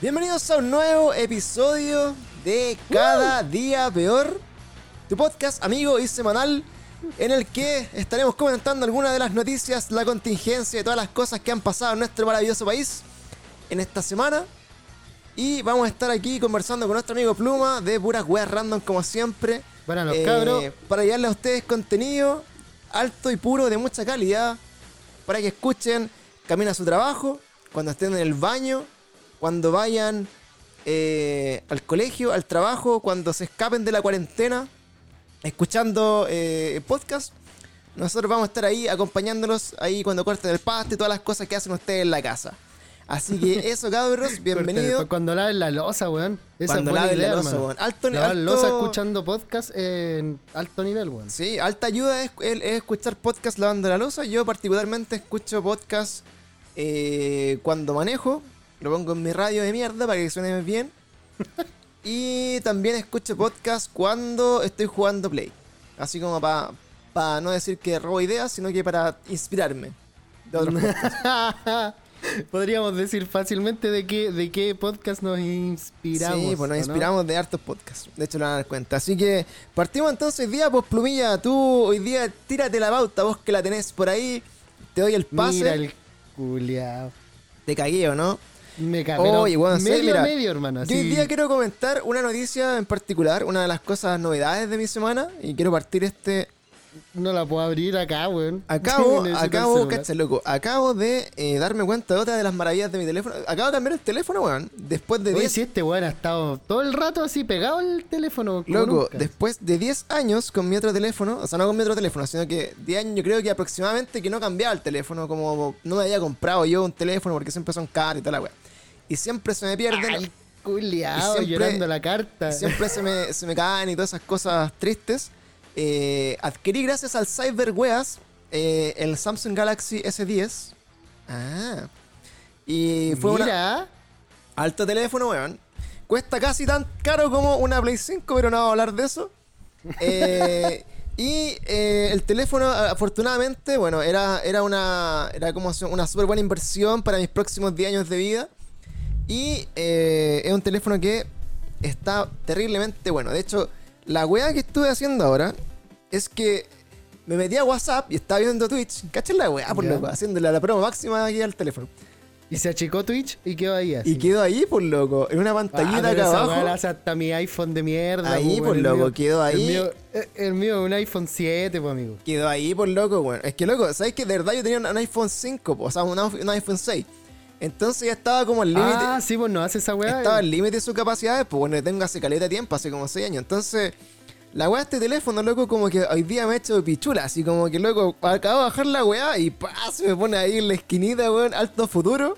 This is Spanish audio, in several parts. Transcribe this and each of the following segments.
Bienvenidos a un nuevo episodio de Cada Día Peor, tu podcast amigo y semanal, en el que estaremos comentando algunas de las noticias, la contingencia y todas las cosas que han pasado en nuestro maravilloso país en esta semana. Y vamos a estar aquí conversando con nuestro amigo Pluma de puras weas random, como siempre. Bueno, los cabros, para llevarle a ustedes contenido alto y puro, de mucha calidad, para que escuchen camino a su trabajo, cuando estén en el baño, cuando vayan al colegio, al trabajo, cuando se escapen de la cuarentena, escuchando podcast. Nosotros vamos a estar ahí acompañándolos ahí cuando corten el pasto y todas las cosas que hacen ustedes en la casa. Así que eso, cabros, bienvenidos. Cuando laven la losa, weón. Esa cuando laven la losa, weón. Alto nivel. Laven losa escuchando podcast en alto nivel, weón. Sí, alta ayuda es escuchar podcast lavando la losa. Yo particularmente escucho podcast cuando manejo. Lo pongo en mi radio de mierda para que suene bien. Y también escucho podcast cuando estoy jugando Play. Así como para no decir que robo ideas, sino que para inspirarme de otros podcasts. Podríamos decir fácilmente de qué podcast nos inspiramos. Sí, pues nos inspiramos, ¿no?, de hartos podcasts. De hecho, lo van a dar cuenta. Así que partimos entonces hoy día, pues, Plumilla. Tú hoy día tírate la pauta, vos que la tenés por ahí. Te doy el pase. Mira el culiao. Te cagué, ¿o no? Me cagó. Oye, bueno, medio, hermano. Yo hoy día quiero comentar una noticia en particular, una de las cosas, novedades de mi semana, y quiero partir este... No la puedo abrir acá, weón. Acabo de darme cuenta de otra de las maravillas de mi teléfono. Acabo de cambiar el teléfono, weón. Después de 10... Oye, si este weón ha estado todo el rato así pegado al teléfono. Loco, nunca. Después de 10 años con mi otro teléfono, o sea, no con mi otro teléfono, sino que 10 años yo creo que aproximadamente que no cambiaba el teléfono, como no me había comprado yo un teléfono porque siempre son caros y toda la weón. Y siempre se me pierden. Ay, culiao, siempre, llorando la carta. Siempre se me caen y todas esas cosas tristes. Adquirí gracias al Cyberweas el Samsung Galaxy S10. Y fue un alto teléfono, weón. Cuesta casi tan caro como una Play 5, pero no vamos a hablar de eso. Y el teléfono, afortunadamente, bueno, era como una súper buena inversión para mis próximos 10 años de vida. Y es un teléfono que está terriblemente bueno. De hecho, la wea que estuve haciendo ahora es que me metí a WhatsApp y estaba viendo Twitch. ¿Cachai la wea? Por loco, haciéndole la promo máxima aquí al teléfono. Y se achicó Twitch y quedó ahí así. Y quedó ahí, por loco, en una pantallita acá abajo. Esa wea la hace hasta mi iPhone de mierda. Ahí, por loco, quedó ahí. El mío es un iPhone 7, pues, amigo. Quedó ahí, por loco, bueno. Es que, loco, ¿sabes que de verdad yo tenía un iPhone 5, po? O sea, un iPhone 6. Entonces ya estaba como al límite. Ah, sí, pues no hace esa weá. Estaba al límite de sus capacidades, pues bueno, tengo hace caleta de tiempo, hace como 6 años. Entonces, la weá de este teléfono, loco, como que hoy día me ha hecho pichula. Así como que, loco, acabo de bajar la weá y ¡pah! Se me pone ahí en la esquinita, weón, alto futuro.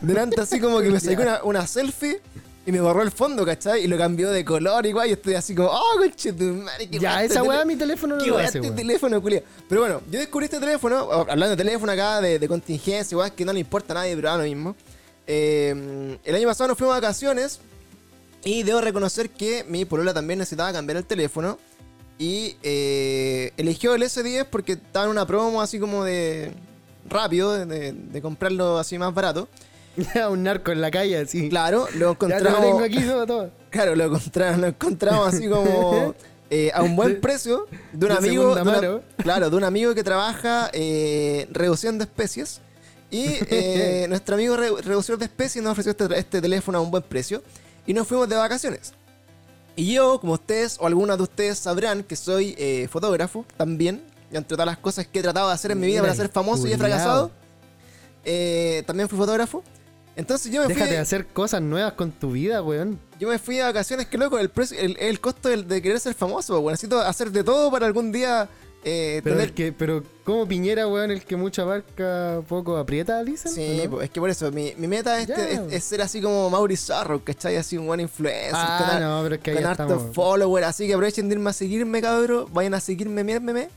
Delante así como que me sacó una selfie y me borró el fondo, ¿cachai? Y lo cambió de color igual y estoy así como, ¡oh, conche tu madre! Ya, esa weá mi teléfono no lo hace, weón. Este teléfono, culiao. Pero bueno, yo descubrí este teléfono, hablando de teléfono acá, de contingencia, weón, que no le importa a nadie, pero ahora mismo. El año pasado nos fuimos a vacaciones y debo reconocer que mi polola también necesitaba cambiar el teléfono y eligió el S10 porque estaba en una promo así como de rápido, de comprarlo así más barato. Un narco en la calle, así. Claro, lo encontramos. Ya tengo aquí todo. Claro, lo encontramos así como a un buen precio de un amigo. De un amigo que trabaja reduciendo especies. Y nuestro amigo reductor de especies nos ofreció este teléfono a un buen precio. Y nos fuimos de vacaciones. Y yo, como ustedes o algunos de ustedes sabrán, que soy fotógrafo también. Y entre todas las cosas que he tratado de hacer en mi vida para ser famoso y he fracasado, también fui fotógrafo. Entonces yo me fui. Déjate de hacer cosas nuevas con tu vida, weón. Yo me fui de vacaciones, que loco, el costo de querer ser famoso, weón. Necesito hacer de todo para algún día pero como Piñera, weón, el que mucha marca poco aprieta, dicen. Sí, ¿no? Es que por eso, mi meta es ser así como Mauricio Arro, ¿cachai? Así un buen influencer, con hartos followers. Así que aprovechen de irme a seguirme, cabrón. Vayan a seguirme, mírmeme.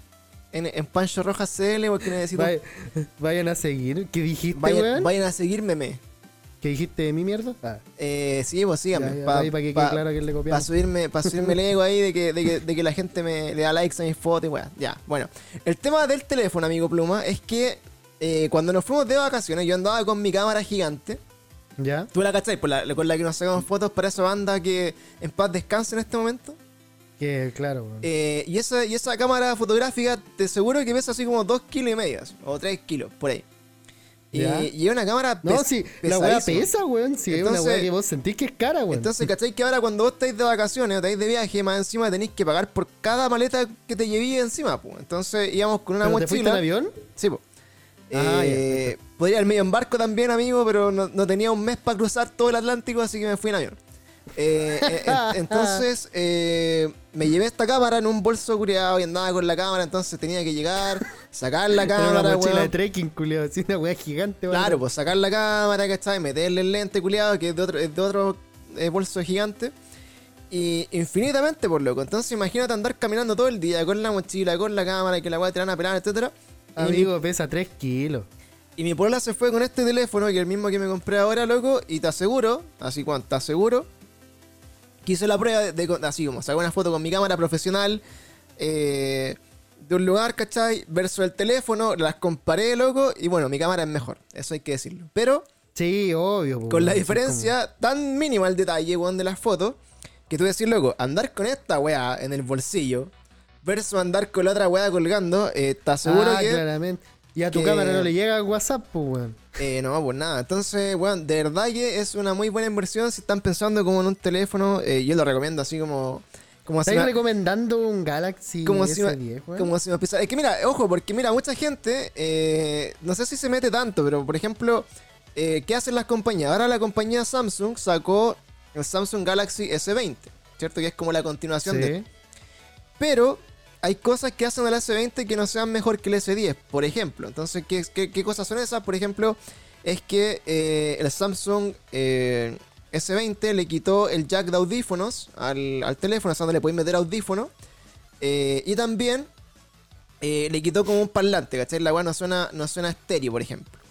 En Pancho Rojas CL, porque necesito... Vayan a seguir. ¿Qué dijiste, weón? Vayan a seguirme, me. ¿Qué dijiste de mi mierda? Sí, pues síganme. Para subirme el ego ahí de que la gente le da likes a mis fotos y weón. Ya, bueno. El tema del teléfono, amigo Pluma, es que cuando nos fuimos de vacaciones, yo andaba con mi cámara gigante ¿Ya? ¿Tú la cachai? Por la, con la que nos sacamos fotos para esa banda que en paz descansa en este momento. Que claro, bueno. Y esa cámara fotográfica te seguro que pesa así como 2,5 kilos o 3 kilos, por ahí. Y es una cámara pesada. No, sí, la weá pesa, weón. Sí, entonces, es una weá que vos sentís que es cara, weón. Entonces, ¿cachai? Que ahora cuando vos estáis de vacaciones o estáis de viaje, más encima tenéis que pagar por cada maleta que te llevé encima, pues. Entonces íbamos con una mochila. ¿Te fuiste en avión? Sí, pues. Podría haber medio en barco también, amigo, pero no tenía un mes para cruzar todo el Atlántico, así que me fui en avión. Entonces me llevé esta cámara en un bolso curiado y andaba con la cámara, entonces tenía que llegar, sacar la cámara, una mochila de trekking, culiado, así una weá gigante, ¿vale? Claro, pues sacar la cámara, ¿cachai? Meterle el lente, culiado, que es de otro bolso gigante. Y infinitamente, por loco. Entonces imagínate andar caminando todo el día con la mochila, con la cámara, y que la weá te van a pelar, etcétera. Amigo, pesa 3 kilos. Y mi polola se fue con este teléfono, que es el mismo que me compré ahora, loco. Y te aseguro, que hice la prueba de así como saqué una foto con mi cámara profesional de un lugar, ¿cachai? Versus el teléfono, las comparé, loco. Y bueno, mi cámara es mejor, eso hay que decirlo. Pero, sí, obvio, con la diferencia como tan mínima el detalle, weón, de las fotos, que tú decís, loco, andar con esta weá en el bolsillo versus andar con la otra weá colgando, te aseguro que claramente. Y a tu cámara no le llega el WhatsApp, pues, weón. No, pues nada. Entonces, weón, de verdad que es una muy buena inversión si están pensando como en un teléfono. Yo lo recomiendo así como ¿estás recomendando un Galaxy S10, weón? Como si me pisara. Es que mira, ojo, porque mira, mucha gente, no sé si se mete tanto, pero por ejemplo, ¿qué hacen las compañías? Ahora la compañía Samsung sacó el Samsung Galaxy S20, ¿cierto? Que es como la continuación de... Pero hay cosas que hacen al S20 que no sean mejor que el S10, por ejemplo. Entonces, ¿qué cosas son esas? Por ejemplo, es que el Samsung S20 le quitó el jack de audífonos al teléfono, o sea, no le podéis meter audífonos. Y también le quitó como un parlante, ¿cachai? La cual no suena estéreo, por ejemplo.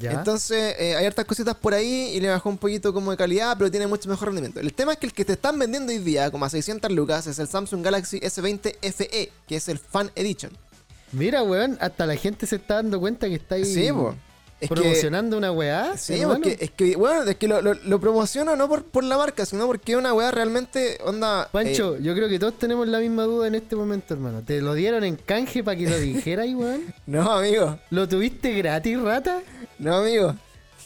¿Ya? Entonces, hay hartas cositas por ahí y le bajó un poquito como de calidad, pero tiene mucho mejor rendimiento. El tema es que el que te están vendiendo hoy día como a 600 lucas es el Samsung Galaxy S20 FE, que es el Fan Edition. Mira, weón, hasta la gente se está dando cuenta que está ahí promocionando una weá. Sí, es que lo promociono no por la marca, sino porque es una weá realmente onda. Pancho, yo creo que todos tenemos la misma duda en este momento, hermano. ¿Te lo dieron en canje para que lo dijera ahí, weón? No, amigo. ¿Lo tuviste gratis, rata? No, amigo.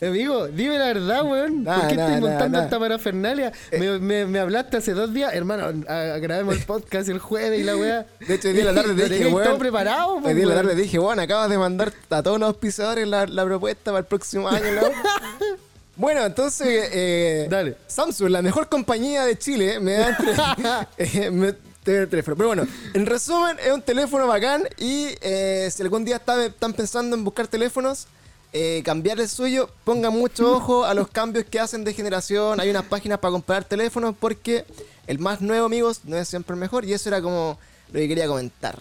Amigo, dime la verdad, weón. ¿Por qué estoy montando esta parafernalia? Me hablaste hace 2 días, hermano. Grabemos el podcast el jueves y la weá. De hecho, hoy día en la tarde te dije, weón. Hoy día en la tarde dije, weón, acabas de mandar a todos los auspiciadores la propuesta para el próximo año, ¿no? Bueno, entonces, dale. Samsung, la mejor compañía de Chile, me da el teléfono. Pero bueno, en resumen, es un teléfono bacán. Y si algún día están pensando en buscar teléfonos, cambiar el suyo, ponga mucho ojo a los cambios que hacen de generación. Hay unas páginas para comprar teléfonos porque el más nuevo, amigos, no es siempre el mejor. Y eso era como lo que quería comentar.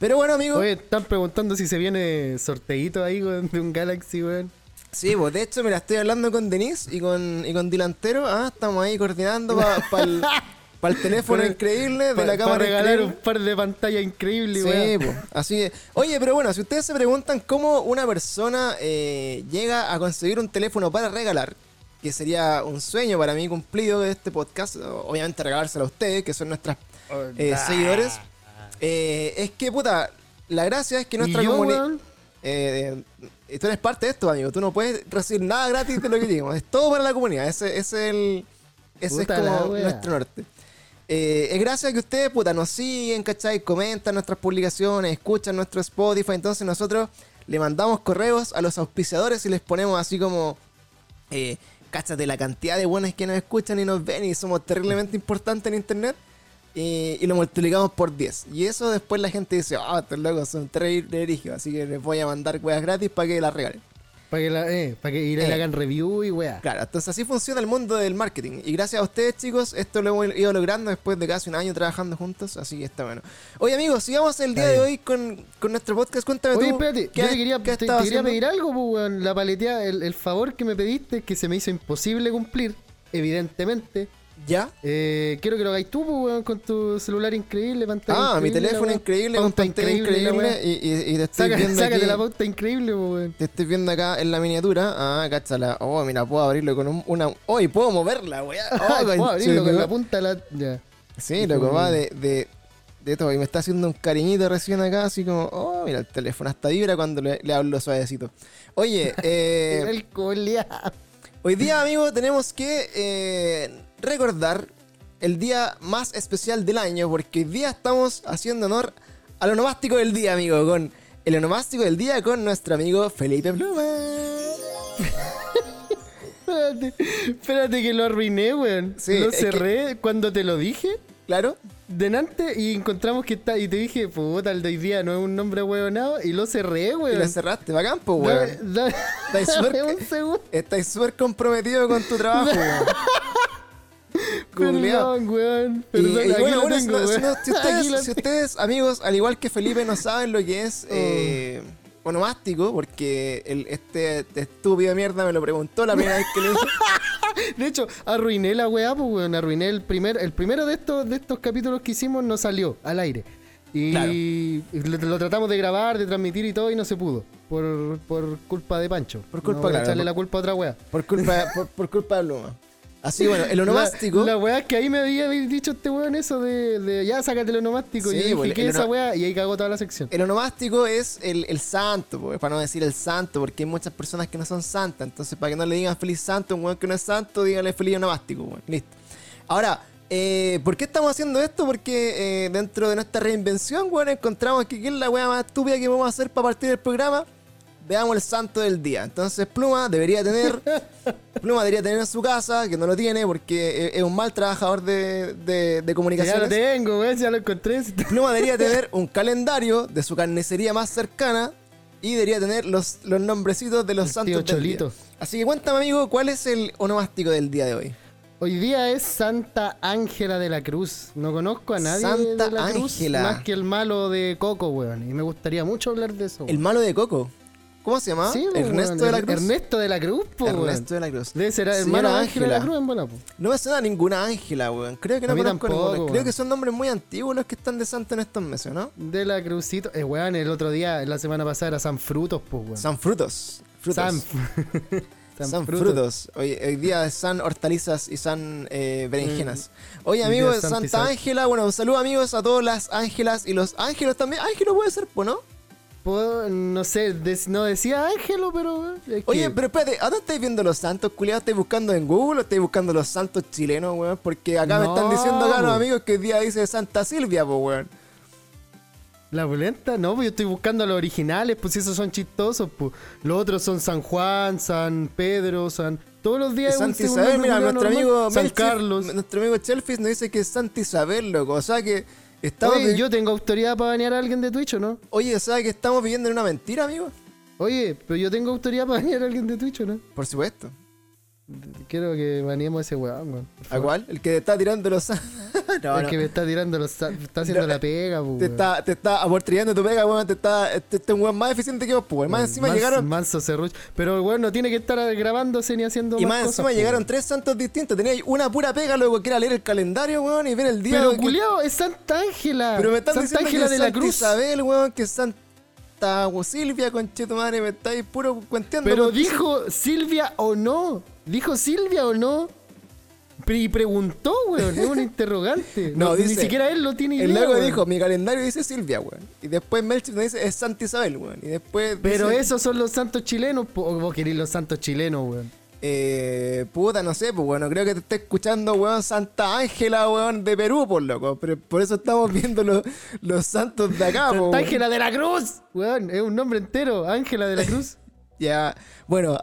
Pero bueno, amigos. Oye, están preguntando si se viene sorteíto ahí de un Galaxy, weón. Sí, pues de hecho, mira, estoy hablando con Denise y con Dilantero. Estamos ahí coordinando para el teléfono increíble de la cámara. Para regalar increíble. Un par de pantallas increíbles, güey. Sí, pues. Así que, oye, pero bueno, si ustedes se preguntan cómo una persona llega a conseguir un teléfono para regalar, que sería un sueño para mí cumplido de este podcast, obviamente regalárselo a ustedes, que son nuestras seguidores, es que, puta, la gracia es que nuestra comunidad... tú eres parte de esto, amigo. Tú no puedes recibir nada gratis de lo que digamos. Es todo para la comunidad. Ese es como nuestro norte. Es gracias a que ustedes, puta, nos siguen, ¿cachai? Comentan nuestras publicaciones, escuchan nuestro Spotify. Entonces nosotros le mandamos correos a los auspiciadores y les ponemos así como... cáchate la cantidad de buenas que nos escuchan y nos ven y somos terriblemente importantes en internet. Y lo multiplicamos por 10. Y eso después la gente dice, estos locos son terribles rígidos. Así que les voy a mandar weas gratis para que las regalen. Para que le hagan review y weá. Claro, entonces así funciona el mundo del marketing. Y gracias a ustedes, chicos, esto lo hemos ido logrando después de casi un año trabajando juntos. Así que está bueno. Oye, amigos, sigamos el día de hoy con nuestro podcast. Cuéntame. Oye, tú. Oye, espérate, yo te quería pedir algo, pues, weón. La paleteada, el favor que me pediste, que se me hizo imposible cumplir, evidentemente. ¿Ya? Quiero que lo hagáis tú, weón, con tu celular increíble, pantalla. Ah, increíble, mi teléfono increíble, pauta increíble. Y te estoy viendo. Sácate aquí, la pauta increíble, weón. Te estoy viendo acá en la miniatura. Ah, cáchala. Oh, mira, puedo abrirlo con una. ¡Oh, y puedo moverla, weón! Oh, puedo abrirlo con la punta de la. Ya. Sí, lo que va de todo. Y me está haciendo un cariñito recién acá, así como, oh, mira, el teléfono hasta vibra cuando le hablo suavecito. Oye, el coleado. Hoy día, amigos, tenemos que recordar el día más especial del año, porque hoy día estamos haciendo honor al onomástico del día, amigo, con el onomástico del día con nuestro amigo Felipe Pluma. Espérate que lo arruiné, weón. Sí, lo cerré cuando te lo dije. Claro. Delante y encontramos que está. Y te dije, puta, el de hoy día no es un nombre huevonado. Y lo cerré, weón. Y lo cerraste, va campo, weón. Estáis súper comprometido con tu trabajo, weón. Perdón, weón. Si ustedes, amigos, al igual que Felipe, no saben lo que es onomástico, porque este estúpido de mierda me lo preguntó la primera vez que le dije. De hecho, arruiné la weá, pues, weón. Arruiné el primero de estos capítulos que hicimos, no salió al aire. Y claro, lo tratamos de grabar, de transmitir y todo, y no se pudo. Por culpa de Pancho. Por culpa, no, claro, echarle la culpa a otra weá. Por culpa de Luma. Así, bueno, el onomástico. La weá es que ahí me había dicho este weón eso de ya, sácate el onomástico. Sí, y yo dije, ¿qué es esa weá? Y ahí cagó toda la sección. El onomástico es el santo, pues, para no decir el santo, porque hay muchas personas que no son santas. Entonces, para que no le digan feliz santo, un weón que no es santo, díganle feliz onomástico, weón. Listo. Ahora, ¿por qué estamos haciendo esto? Porque dentro de nuestra reinvención, weón, encontramos que es la weá más estúpida que vamos a hacer para partir del programa. Veamos el santo del día. Entonces Pluma debería tener en su casa, que no lo tiene porque es un mal trabajador de comunicaciones. Ya lo tengo, güey, ya lo encontré. Pluma debería tener un calendario de su carnicería más cercana y debería tener los nombrecitos de los santos del día. Así que cuéntame, amigo, ¿cuál es el onomástico del día de hoy? Hoy día es Santa Ángela de la Cruz. No conozco a nadie Santa de la Ángela Cruz más que el malo de Coco, weón. Y me gustaría mucho hablar de eso, güey. ¿El malo de Coco? ¿Cómo se llama? Sí, Ernesto, bueno, de la Cruz. Ernesto de la Cruz, po, Ernesto, weón, de la Cruz. Debe ser hermana Ángela de la Cruz, en buena, po. No me suena a ninguna Ángela, weón. Creo que no me acuerdo. Creo que son nombres muy antiguos los que están de santo en estos meses, ¿no? De la Cruzito. Weón, el otro día, la semana pasada, era San Frutos, po, weón. San Frutos. San Frutos. Hoy día es San Hortalizas y San Berenjenas. Oye, amigos, Santa Ángela. Bueno, un saludo, amigos, a todas las Ángelas y los Ángelos también. Ángelo puede ser, po, ¿no? No sé, no decía Ángelo, pero... Oye, pero espérate, ¿ahora estáis viendo los santos, culiados? ¿Estáis buscando en Google o estáis buscando los santos chilenos, weón? Porque acá me están diciendo acá los amigos que hoy día dice Santa Silvia, pues, weón. ¿La violenta? No, pues yo estoy buscando a los originales, pues si esos son chistosos, pues. Los otros son San Juan, San Pedro, San... Todos los días... Santa Isabel, mira, nuestro amigo... San Carlos. Nuestro amigo Chelfis nos dice que es Santa Isabel, loco, o sea que... Oye, yo tengo autoridad para banear a alguien de Twitch, ¿o no? Oye, ¿sabes que estamos viviendo en una mentira, amigo? Oye, pero yo tengo autoridad para banear a alguien de Twitch, ¿o no? Por supuesto. Quiero que baneemos a ese weón, weón. ¿A cuál? El que te está tirando los... no, el que me está tirando los... Está haciendo la pega, weón. Te está aportrillando tu pega, weón. Te está un weón más eficiente que vos, weón. Más encima llegaron... Manso serrucho. Pero el weón no tiene que estar grabándose ni haciendo más. Y más encima cosas, llegaron tres santos distintos. Teníais una pura pega, luego que era leer el calendario, weón, y ver el día. Pero, culiao, es Santa Ángela. Pero me están Santa diciendo Ángela que es Santa Cruz. Isabel, weón, que es Santa... Silvia, concheto madre, me estáis puro cuenteando. Pero dijo Silvia o no. ¿Dijo Silvia o no? Y preguntó, weón. Es un interrogante. No, dice, ni siquiera él lo tiene idea. El lago dijo, mi calendario dice Silvia, weón. Y después Melchor me dice, es Santa Isabel, weón. Y después... Pero dice, esos son los santos chilenos. ¿O vos querés los santos chilenos, weón? Puta, no sé, pues, bueno, creo que te está escuchando, weón, Santa Ángela, weón, de Perú, por loco. Pero por eso estamos viendo los santos de acá, Santa Ángela de la Cruz, weón, es un nombre entero, Ángela de la Cruz. Ya, bueno,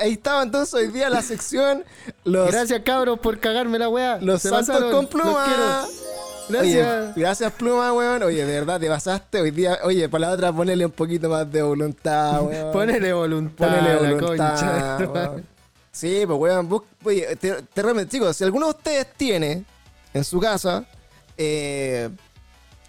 ahí estaba entonces hoy día la sección. Gracias, cabros, por cagarme la weá. Los santos con Pluma. Gracias. Oye, gracias, Pluma, weón. Oye, de verdad, te pasaste hoy día. Oye, para la otra, ponele un poquito más de voluntad, weón. Ponele voluntad, la concha, weón. Sí, pues, weón, chicos, si alguno de ustedes tiene en su casa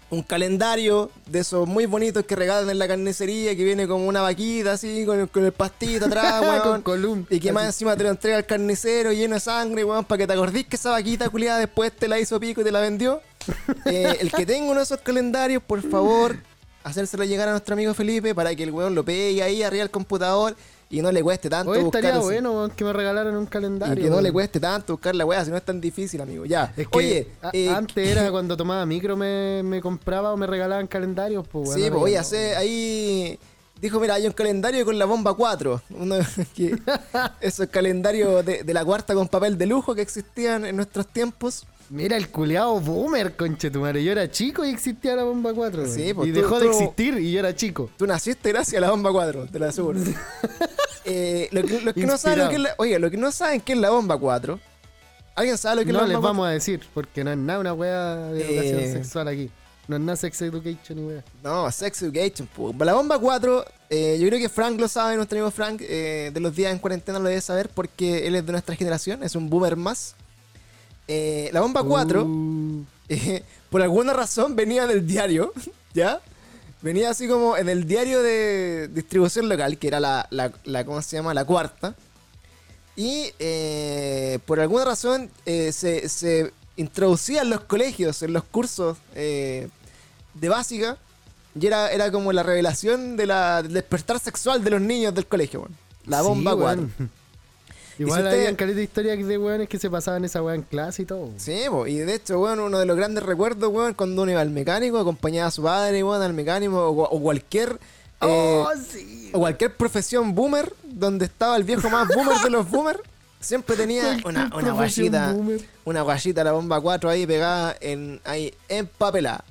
un calendario de esos muy bonitos que regalan en la carnicería, que viene como una vaquita así, con el pastito atrás, weón. Column. Y que más encima te lo entrega el carnicero lleno de sangre, weón, para que te acordís que esa vaquita culiada después te la hizo pico y te la vendió. El que tenga uno de esos calendarios, por favor, hacérselo llegar a nuestro amigo Felipe para que el weón lo pegue ahí arriba del computador y no le cueste tanto buscar. Estaría bueno, weón, que me regalaran un calendario. Y que no le cueste tanto buscar la weá, si no es tan difícil, amigo. Ya. Es que antes era cuando tomaba micro, me compraba o me regalaban calendarios, pues, weón. Sí, pues, oye, ahí dijo, mira, hay un calendario con la bomba 4. Esos calendarios de la cuarta con papel de lujo que existían en nuestros tiempos. Mira, el culeado boomer, conchetumare. Yo era chico y existía la bomba 4. Sí, pues, y dejó de existir y yo era chico. Tú naciste gracias a la bomba 4, te la aseguro. Los que no saben lo que es la... Oiga, los que no saben qué es la bomba 4. ¿Alguien sabe lo que es la bomba 4? No les vamos a decir, porque no es nada una weá de educación sexual aquí. No es nada sex education ni weá. No, sex education. La bomba 4, yo creo que Frank lo sabe, nuestro amigo Frank, de los días en cuarentena lo debe saber porque él es de nuestra generación, es un boomer más. La bomba 4 por alguna razón venía del diario, ¿ya? Venía así como en el diario de distribución local, que era la ¿cómo se llama? La cuarta. Y por alguna razón se introducía en los colegios, en los cursos de básica. Y era como la revelación del despertar sexual de los niños del colegio, bueno. La bomba 4, bueno. Igual si había caleta de historias de weones que se pasaban esa weá en clase y todo. Sí, po. Y de hecho, weón, uno de los grandes recuerdos, weón, cuando uno iba al mecánico, acompañaba a su padre, weón, al mecánico, o cualquier... sí. O cualquier profesión boomer, donde estaba el viejo más boomer de los boomers, siempre tenía una guayita, una guayita, la bomba 4 ahí pegada, ahí empapelada,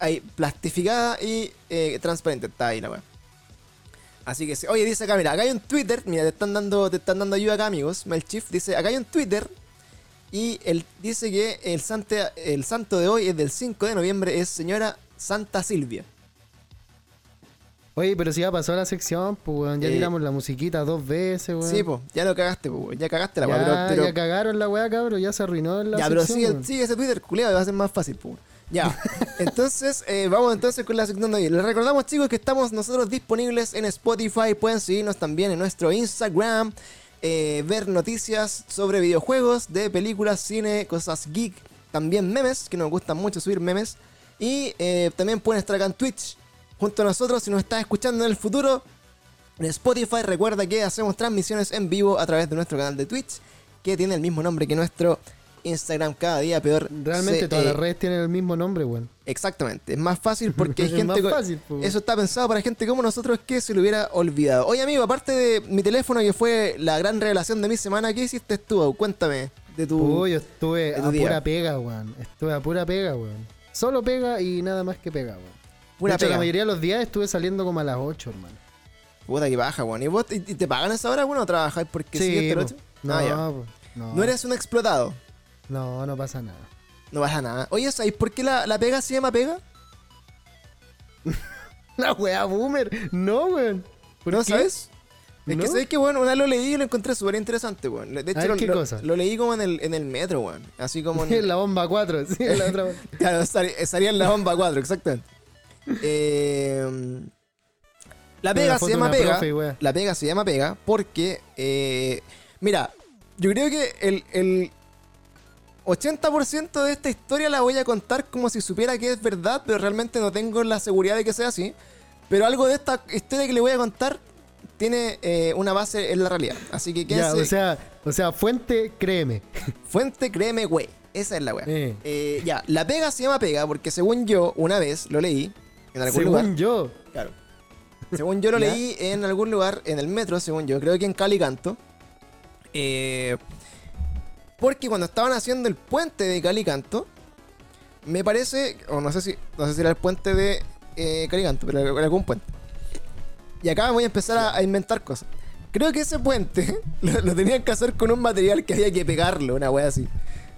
ahí plastificada y transparente, está ahí la weá. Así que sí. Oye, dice acá, mira, acá hay un Twitter. Mira, te están dando ayuda acá, amigos. Melchif dice, acá hay un Twitter. Y él dice que el santo de hoy es del 5 de noviembre, es señora Santa Silvia. Oye, pero si ya pasó la sección, pues ya tiramos la musiquita 2 veces, weón. Sí, pues, ya lo cagaste, pues, ya cagaste la weá. Pero ya cagaron la weá, cabrón, ya se arruinó la sección. Ya, pero sigue ese Twitter, culiado, va a ser más fácil, pues. Ya, entonces vamos entonces con la sección de hoy. Les recordamos, chicos, que estamos nosotros disponibles en Spotify. Pueden seguirnos también en nuestro Instagram, ver noticias sobre videojuegos, de películas, cine, cosas geek. También memes, que nos gustan mucho subir memes. Y también pueden estar acá en Twitch junto a nosotros si nos estás escuchando en el futuro. En Spotify, recuerda que hacemos transmisiones en vivo a través de nuestro canal de Twitch, que tiene el mismo nombre que nuestro Instagram, cada día peor. Realmente todas las redes tienen el mismo nombre, weón. Exactamente, es más fácil porque hay gente fácil, pues. Eso está pensado para gente como nosotros que se lo hubiera olvidado. Oye, amigo, aparte de mi teléfono, que fue la gran revelación de mi semana, ¿qué hiciste tú? Cuéntame de tu... Uy, yo estuve a pura pega, weón. Solo pega y nada más que pega, weón. Pura pega. La mayoría de los días estuve saliendo como a las 8, hermano. Puta que baja, weón. ¿Y vos te pagan a esa hora, weón, o trabajáis porque sí, sigues hasta las 8? No eres un explotado. No, no pasa nada. Oye, ¿sabes por qué la pega se llama pega? La wea boomer. No, weón. ¿No qué? ¿Sabes? Es ¿no? Que sabes que, bueno, una lo leí y lo encontré súper interesante, weón. De hecho, lo leí como en el metro, weón. Así como en la bomba 4, sí, en la otra. Claro, estaría en la bomba 4, exactamente. La pega se llama pega. Profe, la pega se llama pega porque, mira, yo creo que el 80% de esta historia la voy a contar como si supiera que es verdad, pero realmente no tengo la seguridad de que sea así. Pero algo de esta historia que le voy a contar tiene una base en la realidad. Así que quédense. Ya, o sea, fuente, créeme. Fuente, créeme, güey. Esa es la wea. Ya, la pega se llama pega porque según yo, una vez lo leí en algún lugar. Según yo. Claro. Según yo lo leí en algún lugar, en el metro, según yo. Creo que en Calicanto. Porque cuando estaban haciendo el puente de Calicanto, me parece, o no sé si era el puente de Calicanto, pero era algún puente. Y acá voy a empezar a inventar cosas. Creo que ese puente lo tenían que hacer con un material que había que pegarlo, una wea así.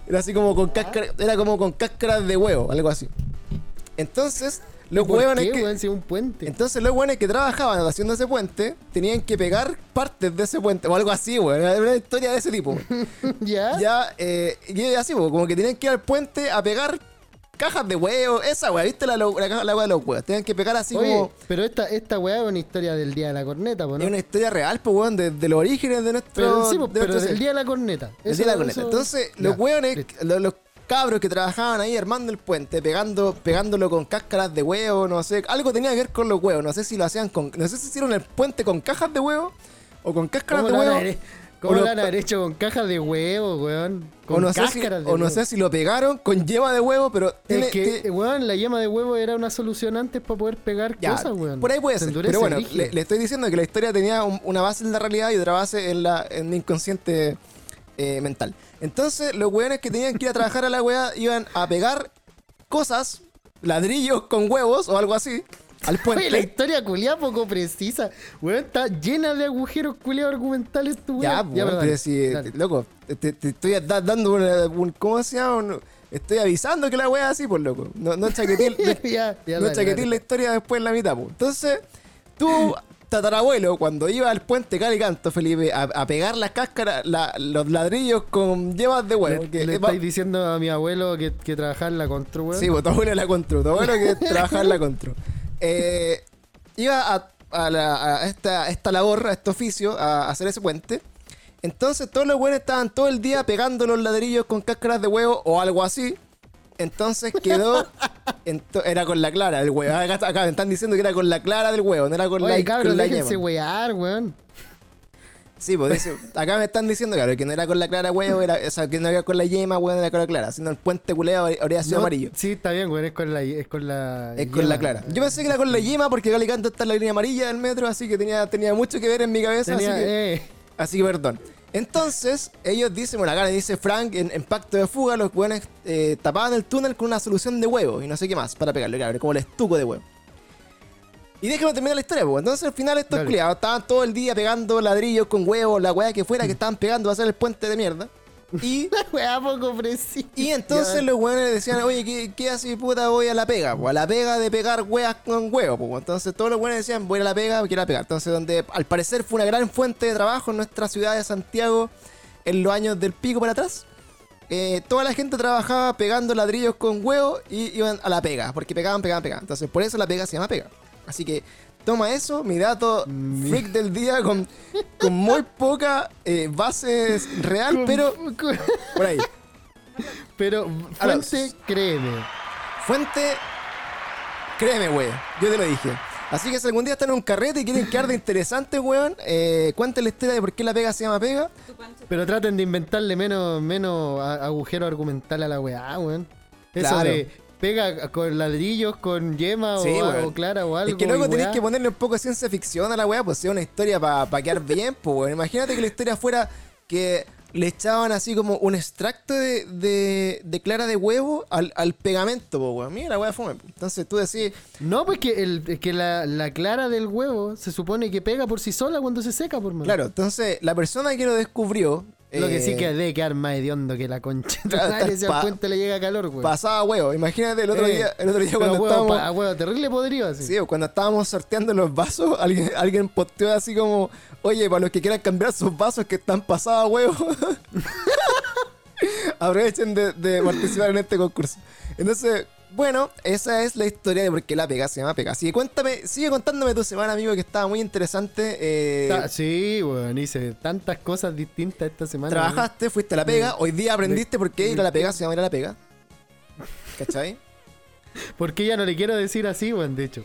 Era así como con cáscara, era como con cáscaras de huevo, algo así. Entonces, los huevones que trabajaban haciendo ese puente tenían que pegar partes de ese puente o algo así, weón. Era una historia de ese tipo. Ya. Y así, como que tenían que ir al puente a pegar Cajas de huevos, esa hueá, ¿viste la hueá de los huevos? Tenían que pegar así. Oye, como... pero esta hueá es una historia del Día de la Corneta, ¿no? Es una historia real, pues, weón, de los orígenes de nuestro... Pero, sí, pues, de pero del Día de la Corneta. Del Día de la Corneta. Eso... Entonces, ya, los hueones, los cabros que trabajaban ahí armando el puente, pegándolo con cáscaras de huevo, no sé, algo tenía que ver con los huevos, no sé si lo hacían con... No sé si hicieron el puente con cajas de huevo o con cáscaras de huevo. ¿Cómo lo han hecho con cajas de huevo, weón? Con no sé si lo pegaron con yema de huevo, pero... Es que, weón, la yema de huevo era una solución antes para poder pegar ya, cosas, weón. Por ahí puede ser, pero bueno, le estoy diciendo que la historia tenía una base en la realidad y otra base en el inconsciente mental. Entonces, los weones que tenían que ir a trabajar a la weá iban a pegar cosas, ladrillos con huevos o algo así... Al puente. Oye, la historia culiada poco precisa, weón, está llena de agujeros culiados argumentales, tu weón. Ya, weón, ya, pero si, loco, te estoy dando ¿cómo se llama? Estoy avisando que la weá es así, pues, loco. No chaquetil la historia después en la mitad, pues. Entonces, tu tatarabuelo, cuando iba al puente Calicanto, Felipe, a pegar las cáscaras, los ladrillos con yemas de huevo. Le estáis diciendo a mi abuelo que trabajaba en la Contru, weón. Sí, pues, tu abuelo en la Contru, tu abuelo que trabajaba en la Contru. Iba a esta labor, a este oficio, a hacer ese puente. Entonces todos los güeyes estaban todo el día pegando los ladrillos con cáscaras de huevo o algo así. Entonces quedó... era con la clara del huevo. Acá me están diciendo que era con la clara del huevo, no era con... Oye, cabrón, déjense huear, weón. Sí, pues dice, acá me están diciendo, claro, que no era con la clara, huevo, o sea, que no era con la yema, huevo, no era con la clara, sino el puente culeado habría sido amarillo. Sí, está bien, güey, es con la clara. Yo pensé que era con la yema porque Calicanto está en la línea amarilla del metro, así que tenía mucho que ver en mi cabeza, así que perdón. Entonces, ellos dicen, bueno, acá le dice Frank, en Pacto de Fuga, los hueones tapaban el túnel con una solución de huevo y no sé qué más para pegarlo, claro, como el estuco de huevo. Y déjame terminar la historia, pues. Entonces al final estos culiados estaban todo el día pegando ladrillos con huevos, la hueá que fuera que estaban pegando a hacer el puente de mierda. Y la hueá poco precisa. Y entonces los hueones decían, oye, ¿qué hace puta? Voy a la pega, pues. A la pega de pegar hueas con huevos, pues. Entonces todos los hueones decían, voy a la pega, quiero pegar. Entonces, donde al parecer fue una gran fuente de trabajo en nuestra ciudad de Santiago en los años del pico para atrás. Toda la gente trabajaba pegando ladrillos con huevos y iban a la pega, porque pegaban. Entonces por eso la pega se llama pega. Así que toma eso, mi dato freak del día con muy poca bases real, pero por ahí. Pero fuente, créeme. Fuente, créeme, güey. Yo te lo dije. Así que si algún día están en un carrete y quieren quedar de interesante, weón, cuenten la historia de por qué la pega se llama pega. Pero traten de inventarle menos agujero argumental a la weá, weón. Eso claro. Pega con ladrillos, con yema sí, o clara o algo. Es que luego tenés que ponerle un poco de ciencia ficción a la weá, pues sea una historia para quedar bien, pues weón. Imagínate que la historia fuera que le echaban así como un extracto de clara de huevo al pegamento, pues weón. Mira la weá fome. Entonces tú decís... No, pues que la clara del huevo se supone que pega por sí sola cuando se seca, por mano. Claro, entonces la persona que lo descubrió... Lo que sí que debe quedar más hediondo que la concha. Claro, ese puente le llega calor, güey. Pasaba huevo. Imagínate el otro día cuando estábamos... A huevo terrible podrido así. Sí, cuando estábamos sorteando los vasos, alguien posteó así como... Oye, para los que quieran cambiar sus vasos que están pasados a huevo... aprovechen de participar en este concurso. Entonces, bueno, esa es la historia de por qué la pega se llama pega. Así que sigue contándome tu semana, amigo, que estaba muy interesante. Sí, bueno, hice tantas cosas distintas esta semana. Trabajaste, fuiste a la pega, hoy día aprendiste por qué ir a la pega se llama ir a la pega. ¿Cachai? Porque ya no le quiero decir así, bueno, de hecho.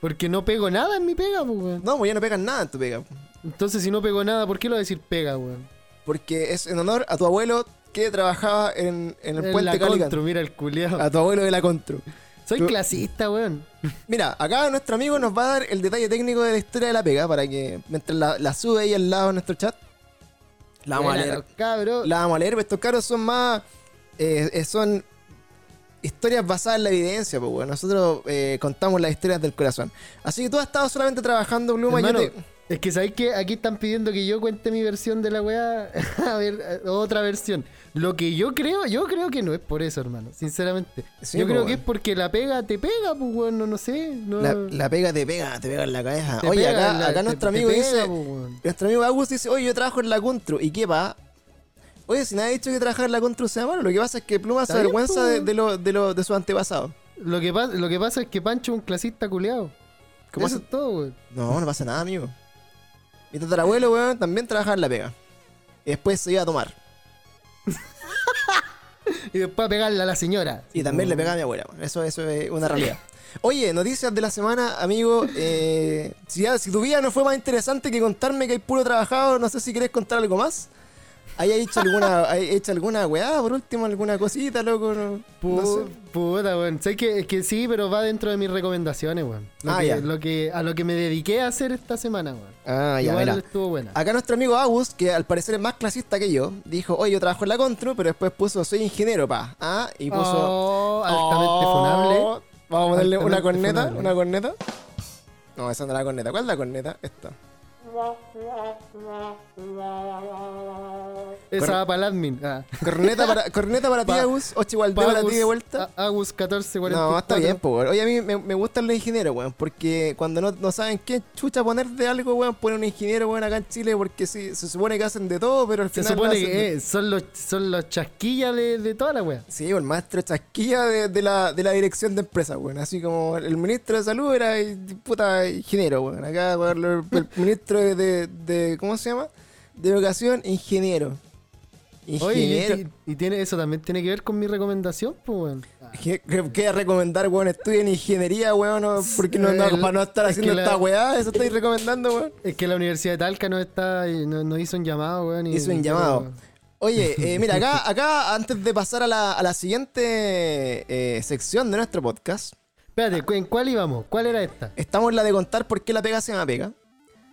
Porque no pego nada en mi pega, pues, bueno. No, pues ya no pegas nada en tu pega. Entonces, si no pego nada, ¿por qué lo voy a decir pega, weón? Porque es en honor a tu abuelo... que trabajaba en el puente Calicanto. Mira el culiao. A tu abuelo de la Contru. Soy clasista, weón. Mira, acá nuestro amigo nos va a dar el detalle técnico de la historia de la pega para que mientras la sube ahí al lado de nuestro chat. La vamos a leer. La vamos a leer. Estos cabros son más... son historias basadas en la evidencia, pues, weón. Nosotros contamos las historias del corazón. Así que tú has estado solamente trabajando, Bluma. Hermano, es que sabéis que aquí están pidiendo que yo cuente mi versión de la weá. A ver, otra versión. Lo que yo creo que no es por eso, hermano. Sinceramente. Sí, yo creo que es porque la pega te pega, pues, weón. No sé. No... La pega te pega en la cabeza. Te oye, acá nuestro amigo dice... Nuestro amigo Agus dice, oye, yo trabajo en la Contru. ¿Y qué va? Oye, si nadie ha dicho que trabajar en la construcción a mano, lo que pasa es que Pluma se avergüenza de sus antepasados. Lo que pasa es que Pancho es un clasista culiado. ¿Cómo eso es todo, güey? No, no pasa nada, amigo. Mi tatarabuelo, weón, también trabajaba en la pega. Y después se iba a tomar. Y después a pegarle a la señora. Y también le pegaba a mi abuela, weón. Eso es una realidad. Oye, noticias de la semana, amigo. Si tu vida no fue más interesante que contarme que hay puro trabajado, no sé si querés contar algo más. ¿Hay hecho alguna weá, por último? ¿Alguna cosita, loco? No sé. Puta, weón. Sé que sí, pero va dentro de mis recomendaciones, weón. A lo que me dediqué a hacer esta semana, weón. Ah, ya, mira. Estuvo buena. Acá nuestro amigo Agus, que al parecer es más clasista que yo, dijo, oye, yo trabajo en la Contru, pero después puso, soy ingeniero, pa. Ah, y puso... Oh, altamente funable. Vamos a ponerle una corneta, funable. ¿Una corneta? No, esa no es la corneta. ¿Cuál es la corneta? Esta. Esa para el admin. Corneta para ti, Agus. 8 igual D para ti de vuelta. Agus 1444. No, está bien, pues. Oye, a mí me gustan los ingenieros, weón. Porque cuando no saben qué chucha poner de algo, weón, ponen un ingeniero, weón, acá en Chile. Porque sí, se supone que hacen de todo, pero al final. Se supone que son los chasquillas de toda la weón. Sí, el maestro chasquilla de la dirección de empresa, weón. Así como el ministro de salud era puta ingeniero, weón. Acá, weón, el ministro de ¿cómo se llama? De educación, ingeniero. Oye, y tiene eso también tiene que ver con mi recomendación, pues, weón. ¿Qué recomendar, weón? Estudien ingeniería, weón, porque para no estar haciendo esta weá, eso estáis recomendando, weón. Es que la Universidad de Talca no hizo un llamado, weón. Oye, mira, acá antes de pasar a la siguiente sección de nuestro podcast. Espérate, ¿en cuál íbamos? ¿Cuál era esta? Estamos en la de contar por qué la pega se llama pega.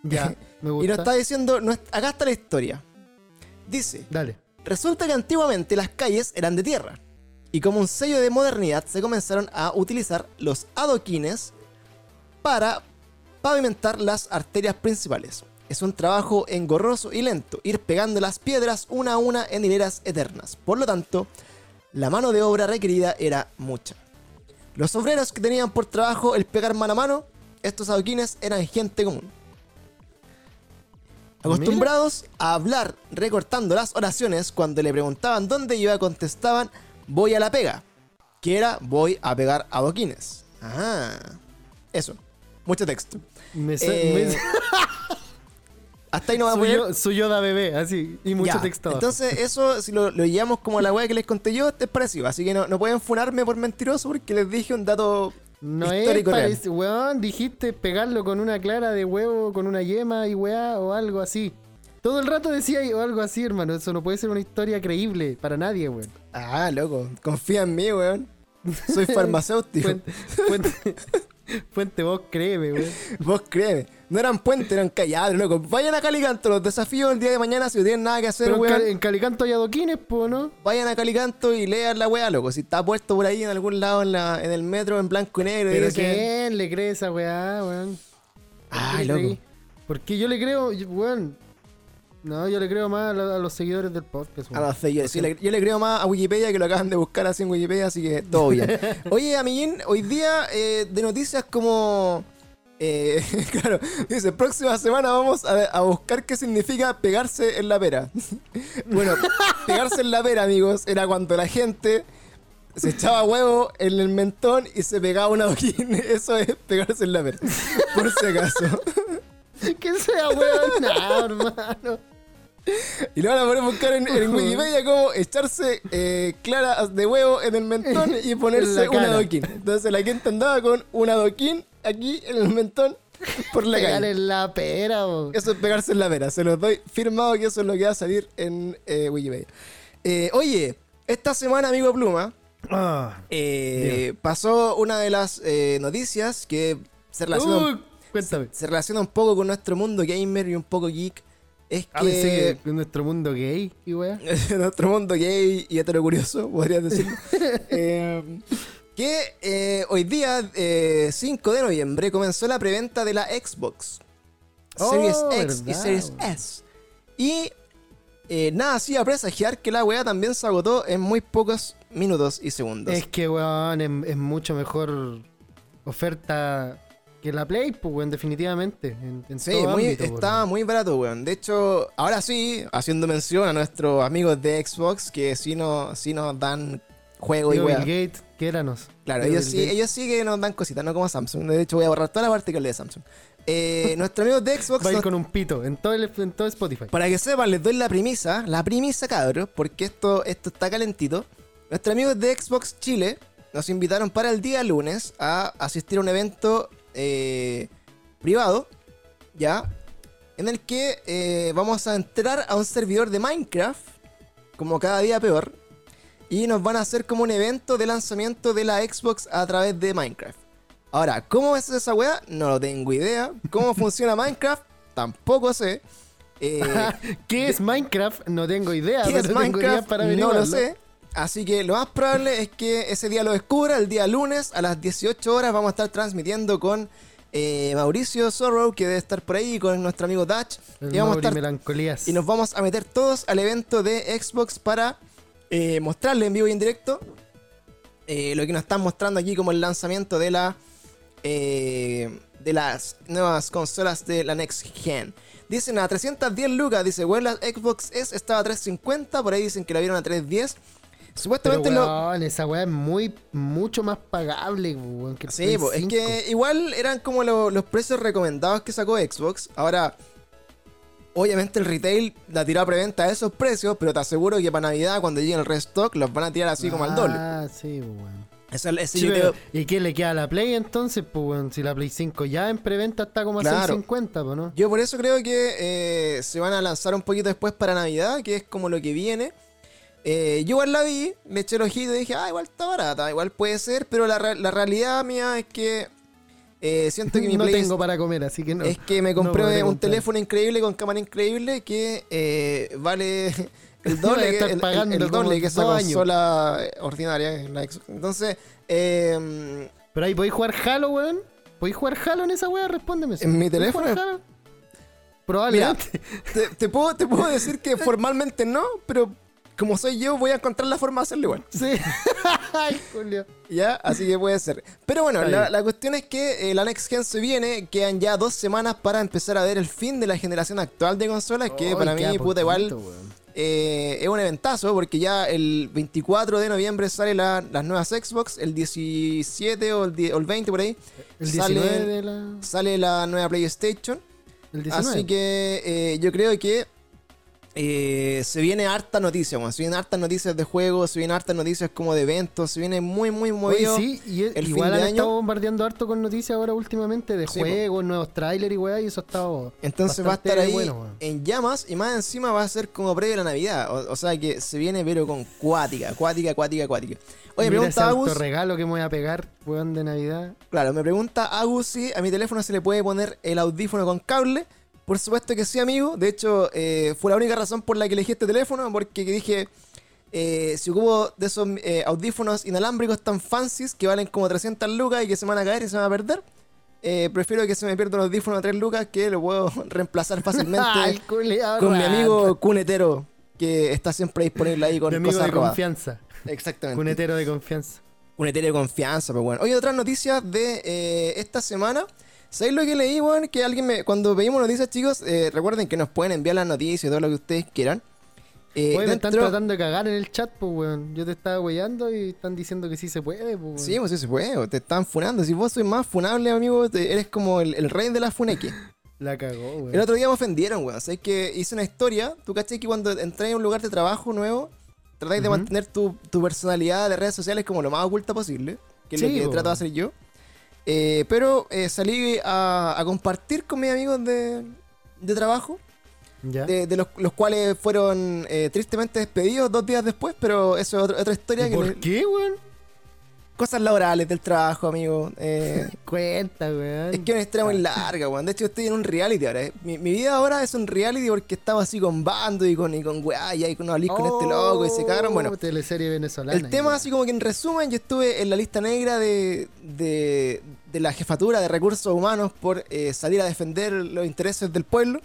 Ya, me gusta. Y nos está diciendo, acá está la historia. Dice, dale. Resulta que antiguamente las calles eran de tierra. Y como un sello de modernidad se comenzaron a utilizar los adoquines para pavimentar las arterias principales. Es un trabajo engorroso y lento, ir pegando las piedras una a una en hileras eternas. Por lo tanto, la mano de obra requerida era mucha. Los obreros que tenían por trabajo el pegar mano a mano, estos adoquines eran gente común. Acostumbrados a hablar recortando las oraciones, cuando le preguntaban dónde iba contestaban, voy a la pega, que era voy a pegar adoquines. Ah, eso, mucho texto. Hasta ahí no va a poner. Soy Yoda bebé, así, y mucho ya, texto abajo. Entonces eso, si lo llevamos como a la wea que les conté yo, es parecido, así que no pueden funarme por mentiroso porque les dije un dato... No es parecido, weón, dijiste pegarlo con una clara de huevo, con una yema y weá, o algo así. Todo el rato decía o algo así, hermano. Eso no puede ser una historia creíble para nadie, weón. Ah, loco, confía en mí, weón. Soy farmacéutico. Puente, vos créeme, weón. Vos créeme. No eran puentes, eran calles, loco. Vayan a Calicanto, los desafíos el día de mañana si no tienen nada que hacer, pero weón. En Calicanto hay adoquines, po, ¿no? Vayan a Calicanto y lean la weá, loco. Si está puesto por ahí en algún lado en el metro, en blanco y negro. ¿Pero quién le cree esa weá, weón? Ay, loco. Porque yo le creo, weón. No, yo le creo más a los seguidores del podcast, weón. A los seguidores, sí. Yo le creo más a Wikipedia, que lo acaban de buscar así en Wikipedia, así que todo bien. Oye, amiguín, hoy día de noticias como... claro, dice, próxima semana vamos a buscar qué significa pegarse en la pera. Bueno, pegarse en la pera, amigos, era cuando la gente se echaba huevo en el mentón y se pegaba una adoquín. Eso es pegarse en la pera, por si acaso. Que sea huevo, no, hermano. Y lo van a poder buscar en Wikipedia como echarse claras de huevo en el mentón y ponerse un adoquín. Entonces la gente andaba con un adoquín aquí en el mentón por la calle. Pegar en la pera, bro. Eso es pegarse en la pera. Se los doy firmado que eso es lo que va a salir en Wikipedia. Oye, esta semana, amigo Pluma, pasó una de las noticias que se relaciona, se relaciona un poco con nuestro mundo gamer y un poco geek. Es que nuestro mundo gay y weá. Nuestro mundo gay y heterocurioso, podrías decirlo. Que hoy día, 5 de noviembre, comenzó la preventa de la Xbox Series X y Series S. Y nada, hacía presagiar que la weá también se agotó en muy pocos minutos y segundos. Es que, weón, es mucho mejor oferta que la Play, pues, weón, definitivamente. En sí, todo muy, ámbito, está muy barato, weón. De hecho, ahora sí, haciendo mención a nuestros amigos de Xbox, que sí nos dan juego Bill y weón. Gate, quéranos. Claro, ellos sí que nos dan cositas, no como Samsung. De hecho, voy a borrar toda la parte que hablé de Samsung. Nuestros amigos de Xbox... Va a ir con un pito en todo Spotify. Para que sepan, les doy la premisa, cabros, porque esto está calentito. Nuestros amigos de Xbox Chile nos invitaron para el día lunes a asistir a un evento privado, ¿ya? En el que vamos a entrar a un servidor de Minecraft, como cada día peor, y nos van a hacer como un evento de lanzamiento de la Xbox a través de Minecraft. Ahora, ¿cómo es esa weá? No lo tengo idea. ¿Cómo funciona Minecraft? Tampoco sé. ¿Qué es Minecraft? No tengo idea. ¿Qué es Minecraft? No lo sé. Así que lo más probable es que ese día lo descubra. El día lunes a las 18 horas vamos a estar transmitiendo con Mauricio Zorro, que debe estar por ahí, con nuestro amigo Dutch. Y vamos a estar, melancolías. Y nos vamos a meter todos al evento de Xbox para mostrarle en vivo y en directo lo que nos están mostrando aquí como el lanzamiento de las nuevas consolas de la Next Gen. Dicen a 310 lucas. Dice, bueno, la Xbox S estaba a 350. Por ahí dicen que la vieron a 310. Supuestamente pero, weón, esa weá es mucho más pagable, weón, que sí, Play 5. Es que igual eran como los precios recomendados que sacó Xbox. Ahora, obviamente el retail la tiró a preventa a esos precios, pero te aseguro que para Navidad, cuando llegue el restock, los van a tirar así como al doble. Ah, sí, weón. Sí, pero, ¿y qué le queda a la Play entonces? Pues, bueno, si la Play 5 ya en preventa está como a 650, pues, ¿no? Yo por eso creo que se van a lanzar un poquito después para Navidad, que es como lo que viene. Yo igual la vi, me eché el ojito y dije, igual está barata, igual puede ser, pero la realidad mía es que siento que mi no Play tengo para comer, así que no. Es que me compré un teléfono increíble con cámara increíble que vale... El doble, el doble que es la consola ordinaria. Entonces, pero ahí podéis jugar Halo, weón. ¿Podéis jugar Halo en esa weá? Respóndeme. ¿En mi teléfono? Probablemente. Te puedo decir que formalmente no, pero como soy yo, voy a encontrar la forma de hacerlo igual. Sí. Ay, Julio. Ya, así que puede ser. Pero bueno, la cuestión es que la Next Gen se viene. Quedan ya 2 semanas para empezar a ver el fin de la generación actual de consolas. Que para mí, puta, igual... es un eventazo porque ya el 24 de noviembre sale las nuevas Xbox, el 17 o el 20 por ahí el sale la nueva PlayStation, el 19. Así que yo creo que se viene harta noticia, man. Se vienen hartas noticias de juegos, se vienen hartas noticias como de eventos, se viene muy muy movido. Oye, sí, y el igual fin de año estado bombardeando harto con noticias ahora últimamente de sí, juegos, pues, nuevos trailers y weá, y eso ha estado. Entonces va a estar ahí bueno, en llamas, y más encima va a ser como previo a la Navidad, o sea que se viene pero con cuática. Oye, me pregunta Agus, el regalo que me voy a pegar, weón, de Navidad. Claro, me pregunta Agus si a mi teléfono se le puede poner el audífono con cable. Por supuesto que sí, amigo. De hecho, fue la única razón por la que elegí este teléfono, porque dije, si ocupo de esos audífonos inalámbricos tan fancies que valen como 300 lucas y que se van a caer y se van a perder, prefiero que se me pierda un audífono de 3 lucas que lo puedo reemplazar fácilmente con mi amigo cunetero, que está siempre disponible ahí con cosas robadas. Confianza. Exactamente. Cunetero de confianza. Cunetero de confianza, pero bueno. Oye, otras noticias de esta semana... ¿Sabéis lo que leí, weón? Que alguien cuando pedimos noticias, chicos, recuerden que nos pueden enviar las noticias y todo lo que ustedes quieran. Weón, me están tratando de cagar en el chat, pues, weón. Yo te estaba weyando y están diciendo que sí se puede, pues, weón. Sí, pues sí se puede, o te están funando. Si vos sois más funable, amigo, eres como el rey de la funeque. La cagó, weón. El otro día me ofendieron, weón. Sabéis que hice una historia. Tú caché que cuando entráis a un lugar de trabajo nuevo, tratáis de mantener tu personalidad de redes sociales como lo más oculta posible, que es lo que trato de hacer yo. Pero salí a compartir con mis amigos de trabajo, ¿ya? De los cuales fueron tristemente despedidos 2 días después, pero eso es otra historia. ¿Por qué, weón? Cosas laborales del trabajo, amigo. Cuenta, weón. Es que es una historia muy larga, weón. De hecho, estoy en un reality ahora. Mi vida ahora es un reality porque estaba así con bando y con weá, y ahí no hablís con este loco y se cagaron. Bueno, teleserie venezolana. El tema, así como que en resumen, yo estuve en la lista negra de la jefatura de recursos humanos por salir a defender los intereses del pueblo.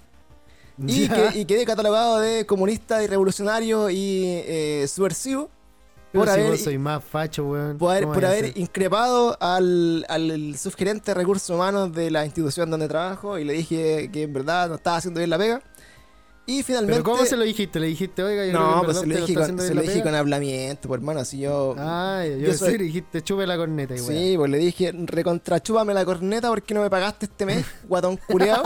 Y quedé catalogado de comunista y revolucionario y subversivo. Por haber, si soy más facho, weón. Por haber increpado al subgerente de recursos humanos de la institución donde trabajo y le dije que en verdad no estaba haciendo bien la pega. Y finalmente... ¿Pero cómo se lo dijiste? ¿Le dijiste, oiga, yo no, pues se lo dije con hablamiento, pues, hermano, así yo... Ah, yo soy... dijiste, chupe la corneta igual. Sí, pues le dije, recontrachúpame la corneta porque no me pagaste este mes, guatón culeado.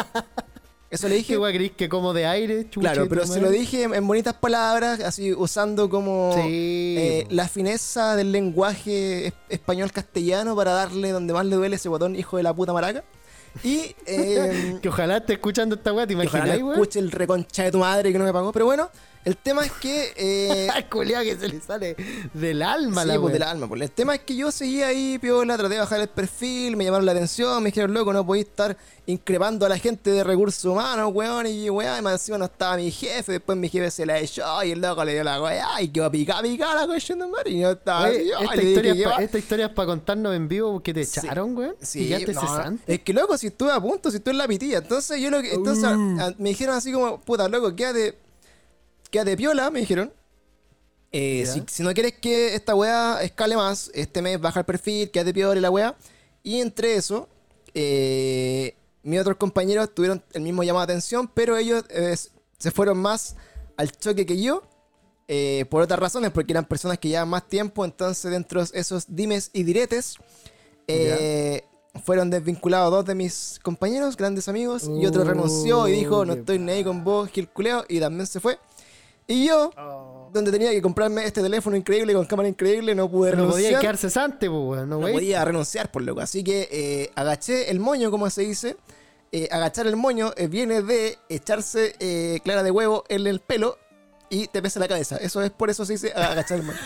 Eso le dije... Igual creís que como de aire, chuche. Claro, pero se lo dije en bonitas palabras, así usando como la fineza del lenguaje español-castellano para darle donde más le duele ese guatón hijo de la puta maraca. Y que ojalá esté escuchando esta weá, te imaginas, güey. Escuche el reconcha de tu madre que no me pagó. Pero bueno, el tema es que. El culiao que se le sale del alma, sí, la pues, del alma. Pues. El tema es que yo seguía ahí, piola, traté de bajar el perfil, me llamaron la atención, me dijeron, loco, no podéis estar increpando a la gente de recursos humanos, weón, y weá, y más encima no estaba mi jefe, después mi jefe se la echó y el loco le dio la weá, y que va a picar la cuestión de mar, y no estaba. Oye, yo, esta historia es para contarnos en vivo porque te echaron, weón. Sí, y no, cesante. Es que loco, si estuve a punto, si estuve en la pitilla. Entonces yo lo que. Entonces me dijeron así como, puta, loco, quédate piola, me dijeron. Si no quieres que esta weá escale más, este mes baja el perfil, quédate piola y la weá. Y entre eso, mis otros compañeros tuvieron el mismo llamado de atención, pero ellos se fueron más al choque que yo, por otras razones, porque eran personas que llevaban más tiempo, entonces dentro de esos dimes y diretes, fueron desvinculados dos de mis compañeros, grandes amigos, y otro renunció y dijo, no estoy ni ahí con vos, Gil Culeo, y también se fue. Y yo, donde tenía que comprarme este teléfono increíble con cámara increíble, no pude renunciar. No podía quedar cesante, pues, no podía renunciar, por loco. Así que agaché el moño, como se dice. Agachar el moño viene de echarse clara de huevo en el pelo y te pesa la cabeza. Por eso se dice agachar el moño.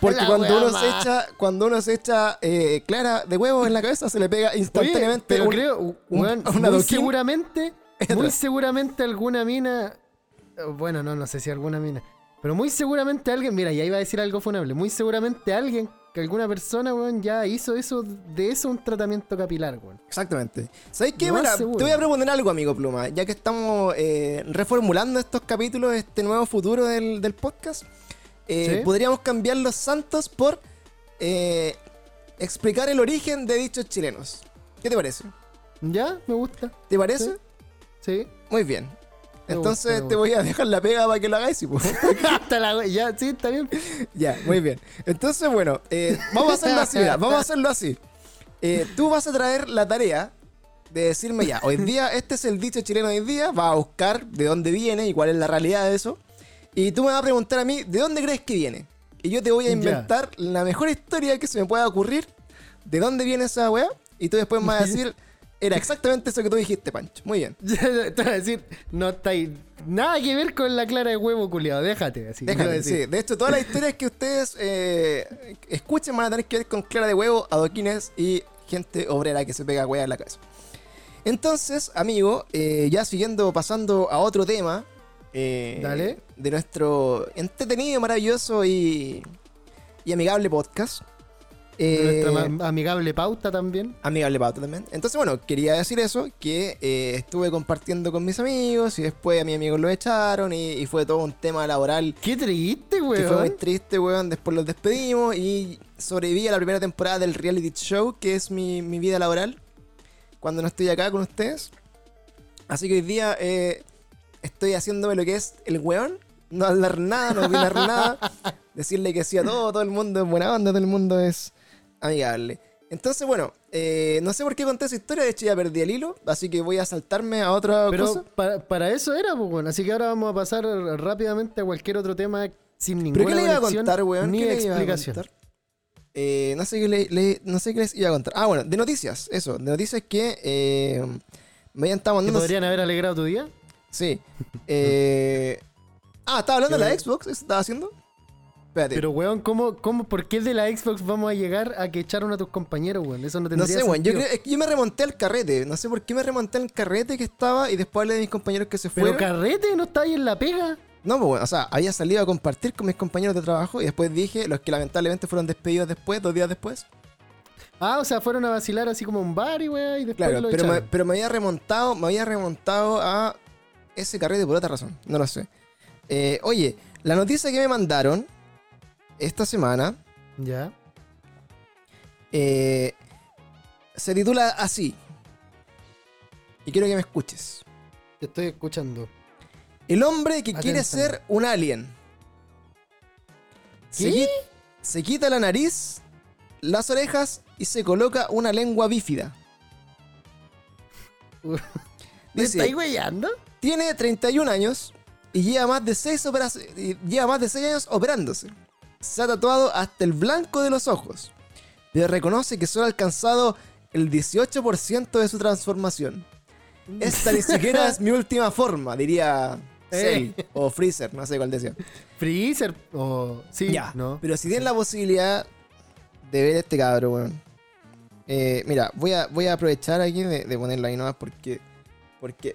Porque cuando uno se echa clara de huevo en la cabeza, se le pega instantáneamente. Oye, pero muy seguramente alguna mina... Bueno, no sé si alguna mina. Pero muy seguramente alguien, mira, ya iba a decir algo funable. Muy seguramente alguna persona, weón, ya hizo de eso un tratamiento capilar, weón. Exactamente. ¿Sabes qué? Mira, te voy a proponer algo, amigo Pluma. Ya que estamos reformulando estos capítulos, este nuevo futuro del podcast, podríamos cambiar los santos por explicar el origen de dichos chilenos. ¿Qué te parece? Ya, me gusta. ¿Te parece? Sí. Muy bien. Entonces te voy a dejar la pega para que lo hagáis, pues. Ya, sí, está bien. Ya, muy bien. Entonces, bueno, vamos a hacerlo así, mira, tú vas a traer la tarea de decirme ya, hoy día, este es el dicho chileno hoy día, vas a buscar de dónde viene y cuál es la realidad de eso. Y tú me vas a preguntar a mí, ¿de dónde crees que viene? Y yo te voy a inventar la mejor historia que se me pueda ocurrir, ¿de dónde viene esa weá? Y tú después me vas a decir... Era exactamente eso que tú dijiste, Pancho. Muy bien. Te voy a decir, no está ahí nada que ver con la clara de huevo, culiado. Déjate. Así, déjate, sí. De hecho, todas las historias que ustedes escuchen van a tener que ver con clara de huevo, adoquines y gente obrera que se pega hueá en la cabeza. Entonces, amigo, ya pasando a otro tema de nuestro entretenido, maravilloso y amigable podcast. Nuestra amigable pauta también. Entonces, bueno, quería decir eso, que estuve compartiendo con mis amigos y después a mis amigos lo echaron y fue todo un tema laboral. ¡Qué triste, weón! Que fue muy triste, weón. Después los despedimos y sobreviví a la primera temporada del reality show, que es mi vida laboral, cuando no estoy acá con ustedes. Así que hoy día estoy haciéndome lo que es el weón. No hablar nada, no opinar nada. Decirle que sí a todo el mundo es buena onda, todo el mundo es... amigable. Entonces, bueno, no sé por qué conté esa historia, de hecho ya perdí el hilo, así que voy a saltarme a otra cosa. Pero para eso era, pues, bueno. Así que ahora vamos a pasar rápidamente a cualquier otro tema sin ninguna conexión. ¿Pero qué le iba a contar, weón? Ni explicación. No sé qué les iba a contar. Ah, bueno, de noticias, eso. De noticias que me habían estado mandando... ¿Te podrían haber alegrado tu día? Sí. ¿Estaba hablando de la Xbox? ¿Eso estaba haciendo? Espérate. Pero, weón, ¿por qué de la Xbox vamos a llegar a que echaron a tus compañeros, weón? Eso no tendría sentido. No sé, weón. Yo me remonté al carrete. No sé por qué me remonté al carrete que estaba y después hablé de mis compañeros que se fueron. ¿Pero carrete? ¿No está ahí en la pega? No, pues, bueno, o sea, había salido a compartir con mis compañeros de trabajo y después dije, los que lamentablemente fueron despedidos después, 2 días después. Ah, o sea, fueron a vacilar así como un bar y, weón, y después lo echaron. Claro, pero me había remontado a ese carrete por otra razón. No lo sé. Oye, la noticia que me mandaron... esta semana. Ya. Se titula así. Y quiero que me escuches. Te estoy escuchando. El hombre que quiere ser un alien. ¿Sí? Se quita la nariz, las orejas y se coloca una lengua bífida. ¿Me estáis weyando? Tiene 31 años y lleva más de 6 años operándose. Se ha tatuado hasta el blanco de los ojos, pero reconoce que solo ha alcanzado el 18% de su transformación. Esta ni siquiera es mi última forma, diría Cell o Freezer, no sé cuál decía. Freezer o... sí, ya, no. Pero si tienen la posibilidad de ver este cabrón, weón. Mira, voy a aprovechar aquí de ponerlo ahí nomás porque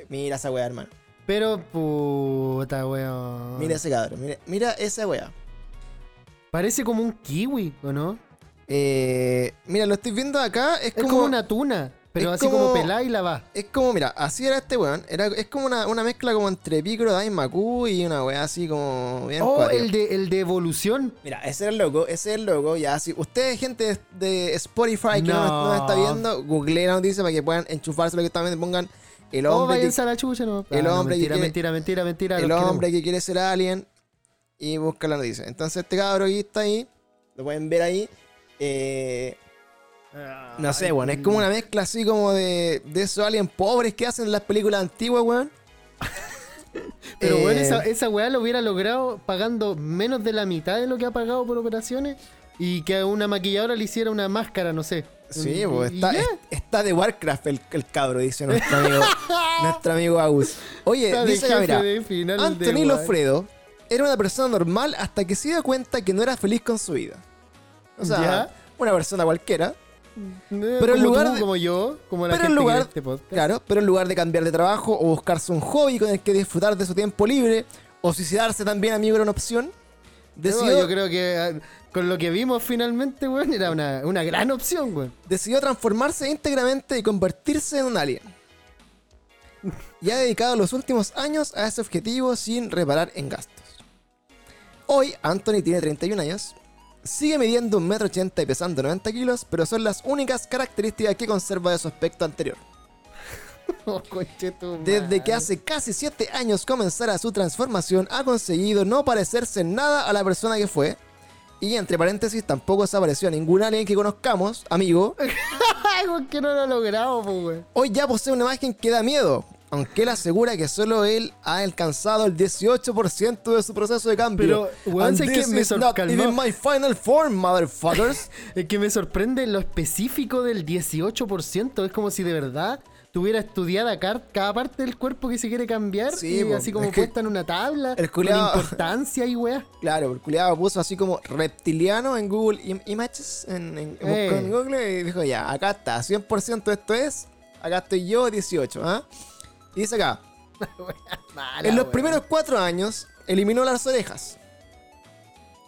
mira esa weá, hermano. Pero puta, weón. Mira ese cabrón, mira esa weá. Parece como un kiwi, ¿o no? Mira, lo estoy viendo acá, es como una tuna. Pero así como pelá y la va. Es como, mira, así era este weón. Es como una mezcla como entre Picro, Daimaku y una weá así como bien. Oh, el de evolución. Mira, ese es el logo. Ya, así. Ustedes, gente de Spotify que no está viendo, googleen la noticia para que puedan enchufarse lo que están viendo. Pongan el hombre. Váyanse a la chucha, no. Mentira. El hombre que quiere ser alien. Y busca la noticia. Entonces, este cabrón aquí está ahí. Lo pueden ver ahí. No sé, weón, es como una mezcla así como de esos aliens pobres que hacen en las películas antiguas, weón. Pero weón, esa weá lo hubiera logrado pagando menos de la mitad de lo que ha pagado por operaciones y que a una maquilladora le hiciera una máscara, no sé. Sí, pues está de Warcraft el cabro, dice nuestro amigo Agus. Oye, dice acá, mira, Anthony Lofredo era una persona normal hasta que se dio cuenta que no era feliz con su vida. O sea, ¿ya? Una persona cualquiera. Pero en lugar de, como yo, como la gente que ve este podcast. Claro, pero en lugar de cambiar de trabajo o buscarse un hobby con el que disfrutar de su tiempo libre o suicidarse también, amigo, era una opción. Decidió, yo creo que con lo que vimos finalmente, weón, era una gran opción, weón. Decidió transformarse íntegramente y convertirse en un alien. Y ha dedicado los últimos años a ese objetivo sin reparar en gastos. Hoy, Anthony tiene 31 años. Sigue midiendo 1,80 m y pesando 90 kilos, pero son las únicas características que conserva de su aspecto anterior. Oh, conchetumare. Desde que hace casi 7 años comenzara su transformación, ha conseguido no parecerse en nada a la persona que fue. Y entre paréntesis, tampoco se apareció a ningún alien que conozcamos, amigo. ¿Por qué no lo ha logrado, pues? Hoy ya posee una imagen que da miedo, aunque él asegura que solo él ha alcanzado el 18% de su proceso de cambio. Pero, weón, es que me sorprendió. Even my final form, motherfuckers. Es que me sorprende lo específico del 18%. Es como si de verdad tuviera estudiada cada parte del cuerpo que se quiere cambiar. Sí, y así como puesta en una tabla. El culiado, con importancia y weá. Claro, el culiado puso así como reptiliano en Google Images. En Google y dijo, ya, acá está, 100% esto es. Acá estoy yo, 18, ¿ah? Y dice acá, en los primeros 4 años, eliminó las orejas.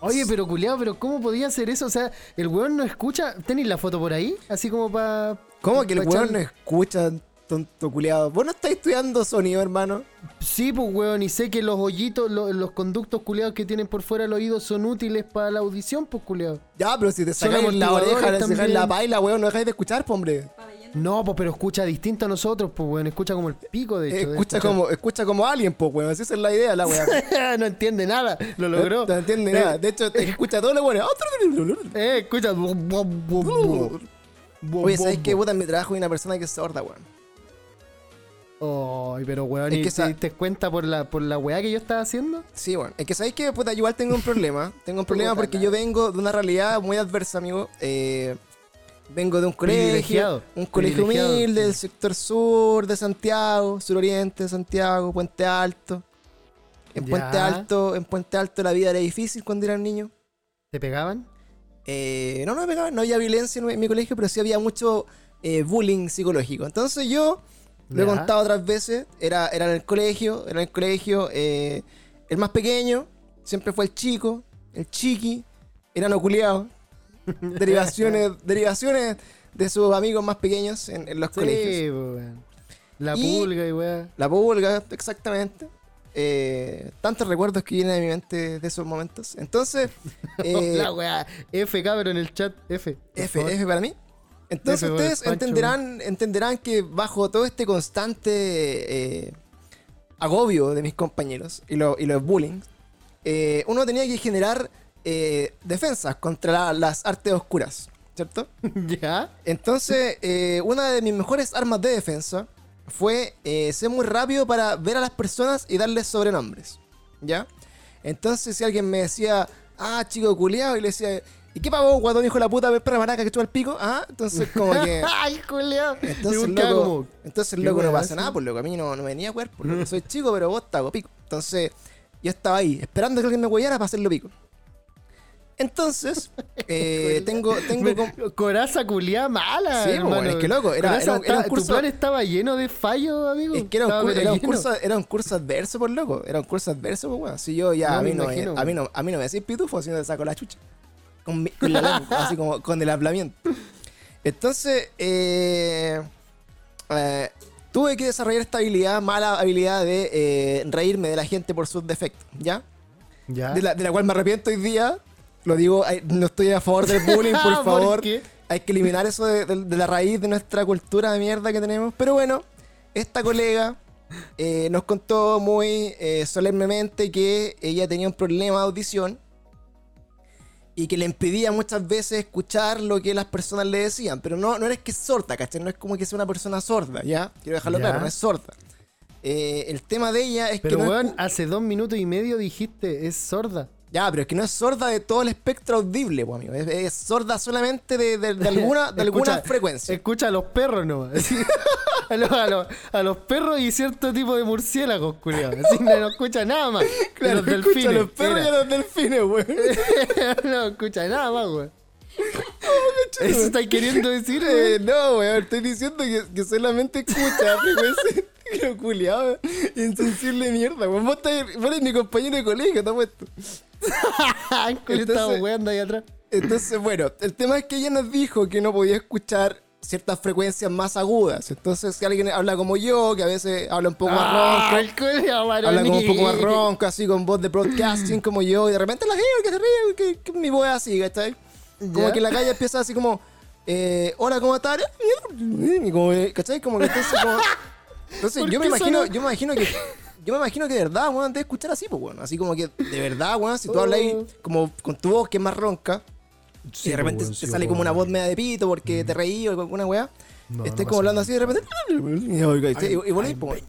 Oye, pero culiao, pero ¿cómo podía hacer eso? O sea, el weón no escucha. ¿Tenéis la foto por ahí? Así como para... ¿Cómo que el weón no escucha, tonto culiao? ¿Vos no estás estudiando sonido, hermano? Sí, pues weón, y sé que los hoyitos, los conductos culiados que tienen por fuera del oído son útiles para la audición, pues culiao. Ya, pero si te sacamos la oreja, le sacáis la paila, weón, no dejáis de escuchar, pues hombre. No, pues, pero escucha distinto a nosotros, pues, weón. Escucha como el pico, de hecho. Escucha como alguien, pues, weón. Esa es la idea, la weá. No entiende nada. Lo logró. No entiende nada. De hecho, escucha todo lo bueno. Escucha. Oye, ¿sabes qué? Puta, en mi trabajo hay una persona que es sorda, weón. Ay, pero, weón, ¿y te diste cuenta por la weá que yo estaba haciendo? Sí, weón. Es que, ¿sabes qué? Puta, igual tengo un problema. Tengo un problema porque yo vengo de una realidad muy adversa, amigo. Vengo de un colegio, humilde, del sector sur de Santiago, suroriente de Santiago, Puente Alto. En Puente Alto la vida era difícil cuando eran niños. ¿Te pegaban? No, no me pegaban, no había violencia en mi colegio, pero sí había mucho bullying psicológico. Entonces yo, lo he contado otras veces, era en el colegio, el más pequeño, siempre fue el chico, el chiqui, eran oculeados. Derivaciones de sus amigos más pequeños en los colegios. La pulga, exactamente. Tantos recuerdos que vienen a mi mente de esos momentos. Entonces la weá, F cabrón en el chat, F para mí. Entonces F, ustedes entenderán que bajo todo este constante agobio de mis compañeros y los bullying, uno tenía que generar defensas contra las artes oscuras, ¿cierto? Ya. Entonces una de mis mejores armas de defensa fue ser muy rápido para ver a las personas y darles sobrenombres, ¿ya? Entonces si alguien me decía, ah, chico culiao, y le decía, ¿y qué pavo, guatón, hijo de la puta, perra maraca, que chupa el pico? Ah, entonces como que... ¡Ay, culiao! Entonces, loco, no pasa nada, por loco, a mí no me venía a cuerpo, loco, soy chico, pero vos tago pico. Entonces yo estaba ahí, esperando que alguien me huellara para hacerlo pico. Entonces, tengo coraza culiá mala. Sí, hermano. Bueno, es que loco, era un curso, tu plan estaba lleno de fallos, amigo. Es que era un curso adverso, por loco. Era un curso adverso, pues, weón. Si yo ya, a mí no me decís pitufo, sino te saco la chucha. Con la lengua, así como con el hablamiento. Entonces, tuve que desarrollar esta mala habilidad de reírme de la gente por sus defectos, ¿ya? Ya. De la cual me arrepiento hoy día. Lo digo, no estoy a favor del bullying, por favor. ¿Por hay que eliminar eso de la raíz de nuestra cultura de mierda que tenemos? Pero bueno, esta colega nos contó muy solemnemente que ella tenía un problema de audición y que le impedía muchas veces escuchar lo que las personas le decían. Pero no eres que es sorda, ¿cachai? No es como que sea una persona sorda, ¿ya? Quiero dejarlo claro, no es sorda. El tema de ella es pero weón, hace 2 minutos y medio dijiste, es sorda. Ya, pero es que no es sorda de todo el espectro audible, pues, amigo. Es sorda solamente de alguna, de escucha, alguna frecuencia. Escucha a los perros nomás. ¿Sí? a los perros y cierto tipo de murciélagos, culiao. Así no escucha nada más. Claro, no escucha a los perros y a los delfines, güey. No escucha nada más, güey. ¿Eso estáis queriendo decir? No, güey. Estoy diciendo que solamente escucha frecuencia. Pero culiao, insensible de mierda, güey. Vos eres mi compañero de colegio, te puesto. Entonces, bueno, el tema es que ella nos dijo que no podía escuchar ciertas frecuencias más agudas. Entonces, si alguien habla como yo, que a veces habla un poco más ronco, habla como un poco más ronco, así con voz de broadcasting como yo, y de repente la gente que se ríe, que mi voz es así, ¿cachai? Como que en la calle empieza así como, hola, ¿cómo estás? ¿Cachai? Como que entonces yo me imagino que de verdad, weón, te escuchar así, pues, weón. Así como que, de verdad, weón, si tú hablas ahí como con tu voz que es más ronca, sí, y de repente weón, te sale como una voz media de pito porque te reí o alguna weá, estés como hablando así de repente, y bueno, pues,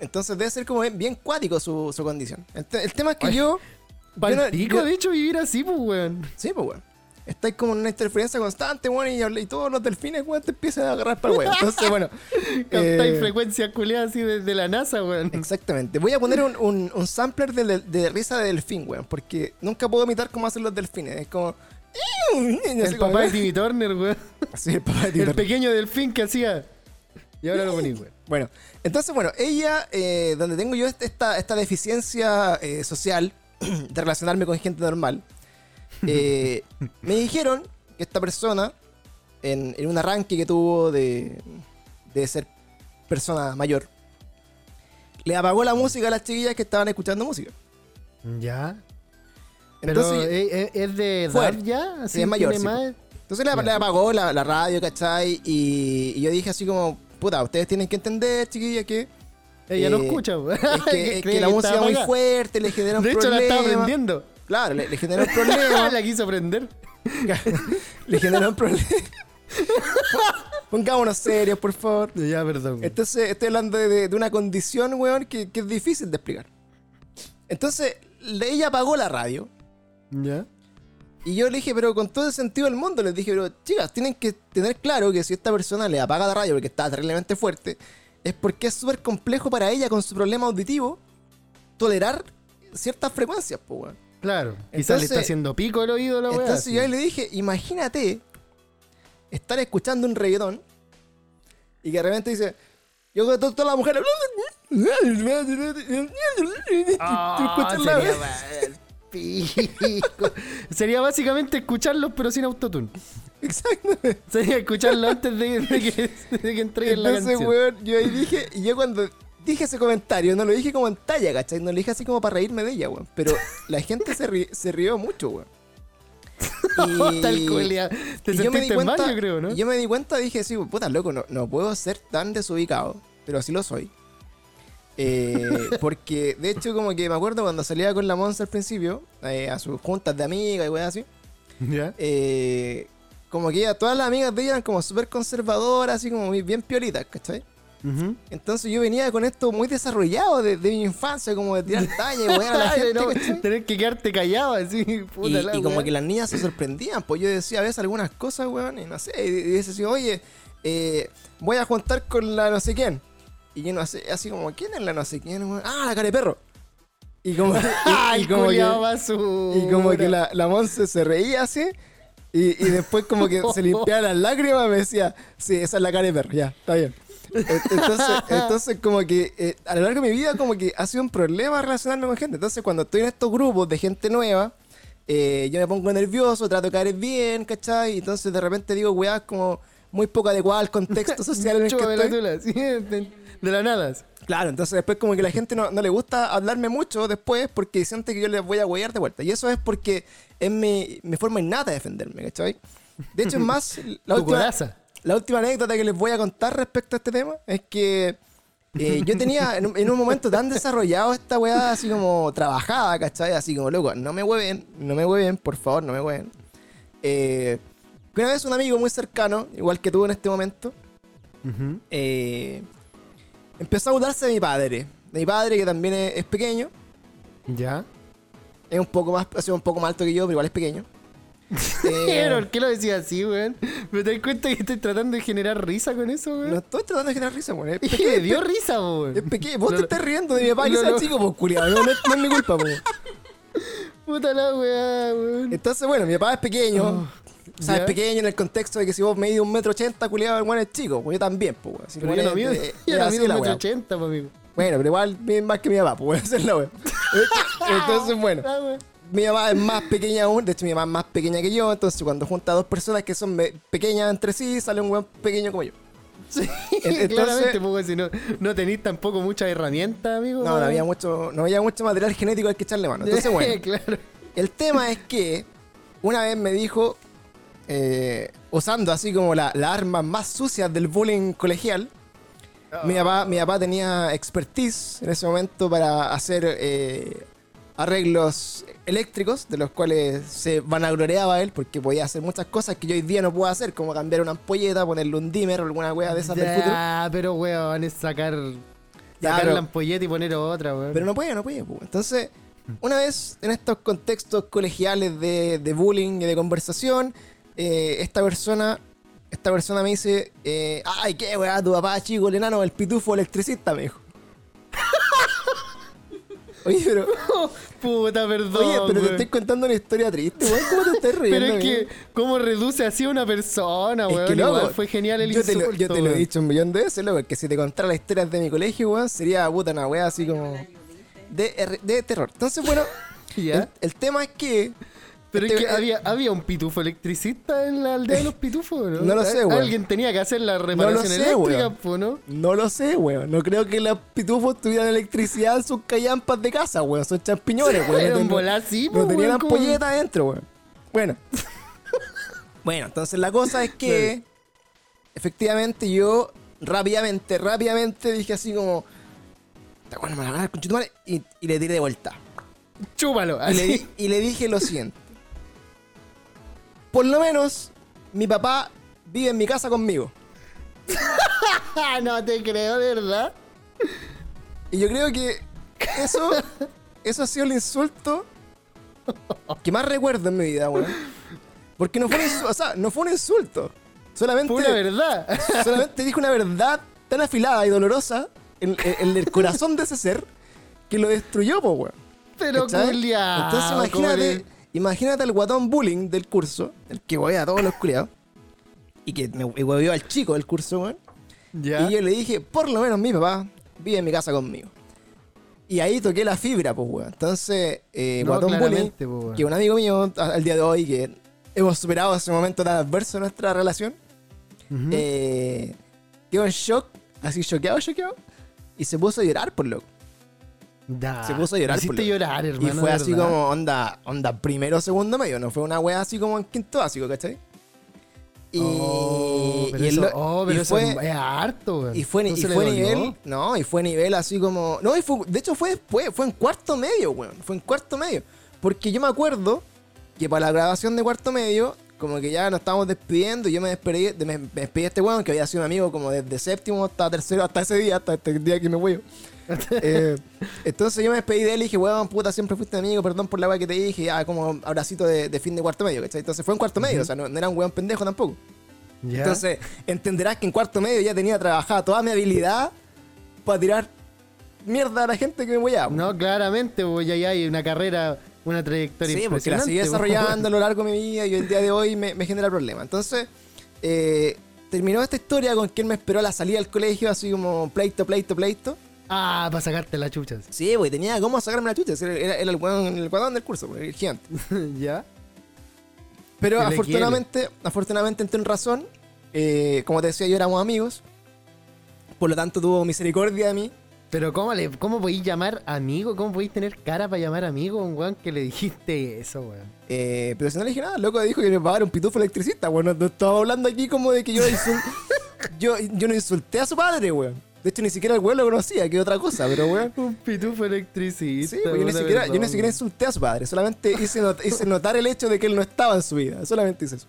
entonces debe ser como bien cuático su condición. El tema es que yo de hecho, vivir así, pues, weón. Sí, pues, weón. Estáis como en una interferencia constante, weón, y todos los delfines, weón, te empiezan a agarrar para el weón. Entonces, bueno. Captáis frecuencias culiadas así de la NASA, weón. Exactamente. Voy a poner un sampler de risa de delfín, weón, porque nunca puedo imitar cómo hacen los delfines. Es como... El papá de Timmy Turner, weón. Sí, el papá de Timmy Turner. El pequeño delfín que hacía... Y ahora lo poní, weón. Bueno, entonces, bueno, ella, donde tengo yo esta deficiencia social de relacionarme con gente normal... me dijeron que esta persona en un arranque que tuvo de ser persona mayor le apagó la música a las chiquillas que estaban escuchando música. Ya. Entonces, pero es de edad fuera, ya, así es mayor. Sí, más... Entonces le apagó la radio, ¿cachai? Y yo dije así como, puta, ustedes tienen que entender, chiquillas, que ella no escucha. Es que la música muy fuerte le genera un problema. De hecho, la estaba aprendiendo. Claro, le generó un problema. La quiso prender. Le generó un problema. Pongámonos serios, por favor. Ya, perdón. Güey. Entonces, estoy hablando de una condición, weón, que es difícil de explicar. Entonces, ella apagó la radio. Ya. Y yo le dije, pero con todo el sentido del mundo, les dije, pero chicas, tienen que tener claro que si esta persona le apaga la radio porque está terriblemente fuerte, es porque es súper complejo para ella, con su problema auditivo, tolerar ciertas frecuencias, pues, weón. Claro, quizás le está haciendo pico el oído a la weá. Entonces yo le dije, imagínate estar escuchando un reggaetón y que de repente dice, yo con todas las mujeres... Sería básicamente escucharlos pero sin autotune. Exacto. Sería escucharlos antes de que entreguen la canción. Entonces, weón, yo ahí dije, y yo cuando... dije ese comentario, no lo dije como en talla, ¿cachai? No lo dije así como para reírme de ella, weón. Pero la gente se rió mucho, weón. Y tal cual, te sentiste mal, yo creo, ¿no? Yo me di cuenta, dije, sí, puta, loco, no puedo ser tan desubicado, pero así lo soy. Porque, de hecho, como que me acuerdo cuando salía con la Monza al principio, a sus juntas de amigas y weas así. ¿Ya? Como que ya todas las amigas de ella eran como súper conservadoras, así como bien piolitas, ¿cachai? Uh-huh. Entonces yo venía con esto muy desarrollado de mi infancia, como de tirar talla y wear a la gente, no, tener que quedarte callado así, puta. Y como que las niñas se sorprendían, pues yo decía a veces algunas cosas, weón, y no sé, y decía, oye, voy a juntar con la no sé quién. Y yo no sé, así como, ¿quién es la no sé quién, weón? Ah, la cara de perro. Y como, y como que la Monse se reía así. Y después como que se limpiaba las lágrimas y me decía, sí, esa es la cara de perro, ya, está bien. Entonces como que a lo largo de mi vida como que ha sido un problema relacionarme con gente. Entonces cuando estoy en estos grupos de gente nueva, yo me pongo nervioso, trato de caer bien, ¿cachai? Y entonces de repente digo weá como muy poco adecuada al contexto social en el que estoy. De las nadas. Claro, entonces después como que la gente no le gusta hablarme mucho después porque siente que yo les voy a huear de vuelta. Y eso es porque es mi forma innata de defenderme, ¿cachai? De hecho, es más, la última anécdota que les voy a contar respecto a este tema es que yo tenía en un momento tan desarrollado esta weá así como trabajada, ¿cachai? Así como, loco, no me hueven, por favor, no me hueven. Una vez un amigo muy cercano, igual que tú en este momento, uh-huh, empezó a burlarse de mi padre, que también es pequeño. Ya. Es un poco más, ha sido un poco más alto que yo, pero igual es pequeño. ¿Por qué lo decía así, weón? ¿Me das cuenta que estoy tratando de generar risa con eso, weón? No estoy tratando de generar risa, weón. Es que dio risa, weón. Es pequeño. Vos te estás riendo de mi papá, que sea chico, pues, culiado. No es mi culpa, weón. Puta la weá, weón. Entonces, bueno, mi papá es pequeño. O sea, es pequeño en el contexto de que si vos medís 1,80 m, culiado, el weón es chico. Pues yo también, pues, weón. Pero yo no mido 1,80 m, pues, amigo. Bueno, pero igual más que mi papá, pues, esa es la weón. Entonces, bueno. Mi mamá es más pequeña aún, de hecho mi mamá es más pequeña que yo, entonces cuando junta a dos personas que son pequeñas entre sí, sale un weón pequeño como yo. Sí, entonces, claramente, porque si no tenís tampoco muchas herramientas, amigo. No, no había mucho material genético al que echarle mano, entonces bueno. Claro. El tema es que una vez me dijo, usando así como las armas más sucias del bullying colegial, mi papá tenía expertise en ese momento para hacer... arreglos eléctricos, de los cuales se vanagloriaba él porque podía hacer muchas cosas que yo hoy día no puedo hacer, como cambiar una ampolleta, ponerle un dimmer o alguna wea de esas del futuro. Ah, pero weón, es sacar la ampolleta y poner otra, weón. Pero no puede. Entonces, una vez en estos contextos colegiales de bullying y de conversación, esta persona me dice, ay, qué weá, tu papá chico, el enano, el pitufo electricista, me dijo. Oye, pero... Puta, perdón. Oye, pero te estoy contando una historia triste, weón. ¿Cómo te estás riendo? Pero es que... ¿Cómo reduce así a una persona, weón? Es que, loco, fue genial el insulto. Yo te lo he dicho un millón de veces, loco. Que si te contara las historias de mi colegio, weón, sería puta una weá así como... De terror. Entonces, bueno... el tema es que... Pero es que había un pitufo electricista en la aldea de los pitufos, ¿no? No lo sé, weón. Alguien tenía que hacer la reparación eléctrica, pues, ¿no? No lo sé, weón. No creo que los pitufos tuvieran electricidad en sus callampas de casa, weón. Son champiñones, weón. Era un bolacito, weón. No tenían ampolleta adentro, weón. Bueno, entonces la cosa es que... efectivamente yo rápidamente dije así como... ¿Te acuerdas? Me la ganas con Chutumare y le tiré de vuelta. Chúpalo. Y le dije lo siguiente. Por lo menos, mi papá vive en mi casa conmigo. No te creo, de verdad. Y yo creo que eso ha sido el insulto que más recuerdo en mi vida, weón. Porque no fue un insulto. Solamente... Fue una verdad. Solamente dijo una verdad tan afilada y dolorosa en el corazón de ese ser que lo destruyó, po, weón. Pero culiao. Entonces imagínate al guatón bullying del curso, el que huevea a todos los culiados, y que me hueveó al chico del curso, weón. Yeah. Y yo le dije, por lo menos mi papá vive en mi casa conmigo. Y ahí toqué la fibra, pues, weón. Entonces, guatón bullying, po, que un amigo mío al día de hoy, que hemos superado ese momento tan adverso en nuestra relación, quedó en shock, así choqueado. Y se puso a llorar, por loco. Da, se puso a llorar, por loco. Llorar, hermano, y fue verdad. Así como onda primero, segundo, medio. No fue una wea así como en quinto básico, ¿cachai? Y fue en cuarto medio, weón. Fue en cuarto medio. Porque yo me acuerdo que para la grabación de cuarto medio, como que ya nos estábamos despidiendo, y yo me despedí de este weón que había sido un amigo como desde séptimo hasta tercero, hasta ese día, hasta este día que me voy. Entonces yo me despedí de él y dije, weón, puta, siempre fuiste amigo, perdón por la weá que te dije, como abracito de fin de cuarto medio, ¿cachai? Entonces fue en cuarto medio, o sea, no era un weón pendejo tampoco. Yeah. Entonces entenderás que en cuarto medio ya tenía trabajada toda mi habilidad para tirar mierda a la gente que me voy a... No, claramente, pues ya hay una carrera, una trayectoria impresionante. Sí, porque la seguí desarrollando a lo largo de mi vida y el día de hoy me genera problemas. Entonces, terminó esta historia con quien me esperó a la salida del colegio, así como pleito. Ah, para sacarte la chucha. Sí, güey, tenía cómo sacarme la chucha. Era el cuadrón del curso, el gigante. Ya. Pero afortunadamente entré en razón. Como te decía, yo éramos amigos. Por lo tanto, tuvo misericordia de mí. Pero ¿cómo podís llamar amigo? ¿Cómo podís tener cara para llamar amigo a un weón que le dijiste eso, weón? Pero si no le dije nada, loco, dijo que me pagaron un pitufo electricista, weón. No estaba hablando aquí como de que yo yo no insulté a su padre, weón. De hecho, ni siquiera el weón lo conocía, que otra cosa, pero weón. Un pitufo electricista. Sí, yo ni siquiera insulté a su padre. Solamente hice notar el hecho de que él no estaba en su vida. Solamente hice eso.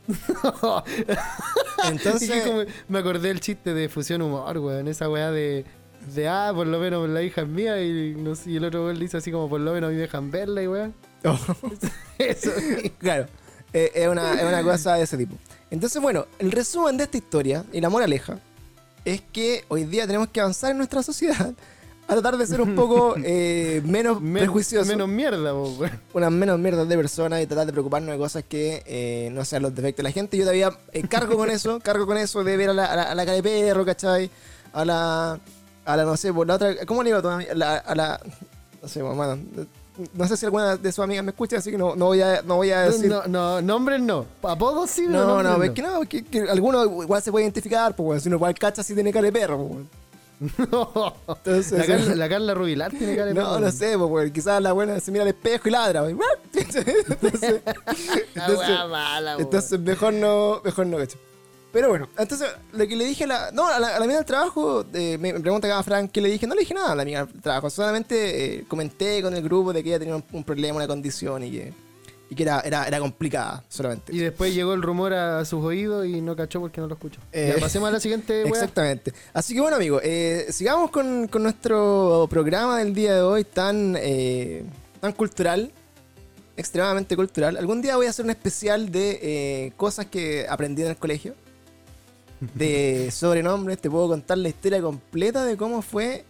Entonces... Y como me acordé del chiste de Fusión Humor, weón. Esa weá de por lo menos la hija es mía, y no sé, y el otro weón le dice así como, por lo menos a mí me dejan verla, y weón. Oh. Eso. Claro, es una cosa de ese tipo. Entonces, bueno, el resumen de esta historia y la moraleja es que hoy día tenemos que avanzar en nuestra sociedad a tratar de ser un poco menos prejuiciosos. Menos mierda, weón. Unas menos mierdas de personas, y tratar de preocuparnos de cosas que no sean los defectos de la gente. Yo todavía cargo con eso de ver a la cara de perro, ¿cachai? A la, no sé, por la otra... ¿Cómo le digo a tu amiga? A la... No sé, mamá. No sé si alguna de sus amigas me escucha, así que no voy a decir... No, nombres no. Apodos sí, pero no. Es que alguno igual se puede identificar, pues, bueno. Si uno igual cacha, sí tiene cara de perro, pues, bueno. No. Entonces, la Carla Rubilar tiene cara de perro. No sé, pues, bueno. Quizás la buena se mira al espejo y ladra, pues. Entonces mejor no, cacho. Pero bueno, entonces lo que le dije a la amiga del trabajo, me pregunta acá a Frank, ¿qué le dije? No le dije nada a la amiga del trabajo, solamente comenté con el grupo de que ella tenía un problema, una condición, y que era complicada, solamente. Y después llegó el rumor a sus oídos y no cachó porque no lo escuchó. Ya, pasemos a la siguiente, weá. Exactamente. Así que bueno, amigos, sigamos con nuestro programa del día de hoy tan cultural. Extremadamente cultural. Algún día voy a hacer un especial de cosas que aprendí en el colegio. De sobrenombres, te puedo contar la historia completa de cómo fue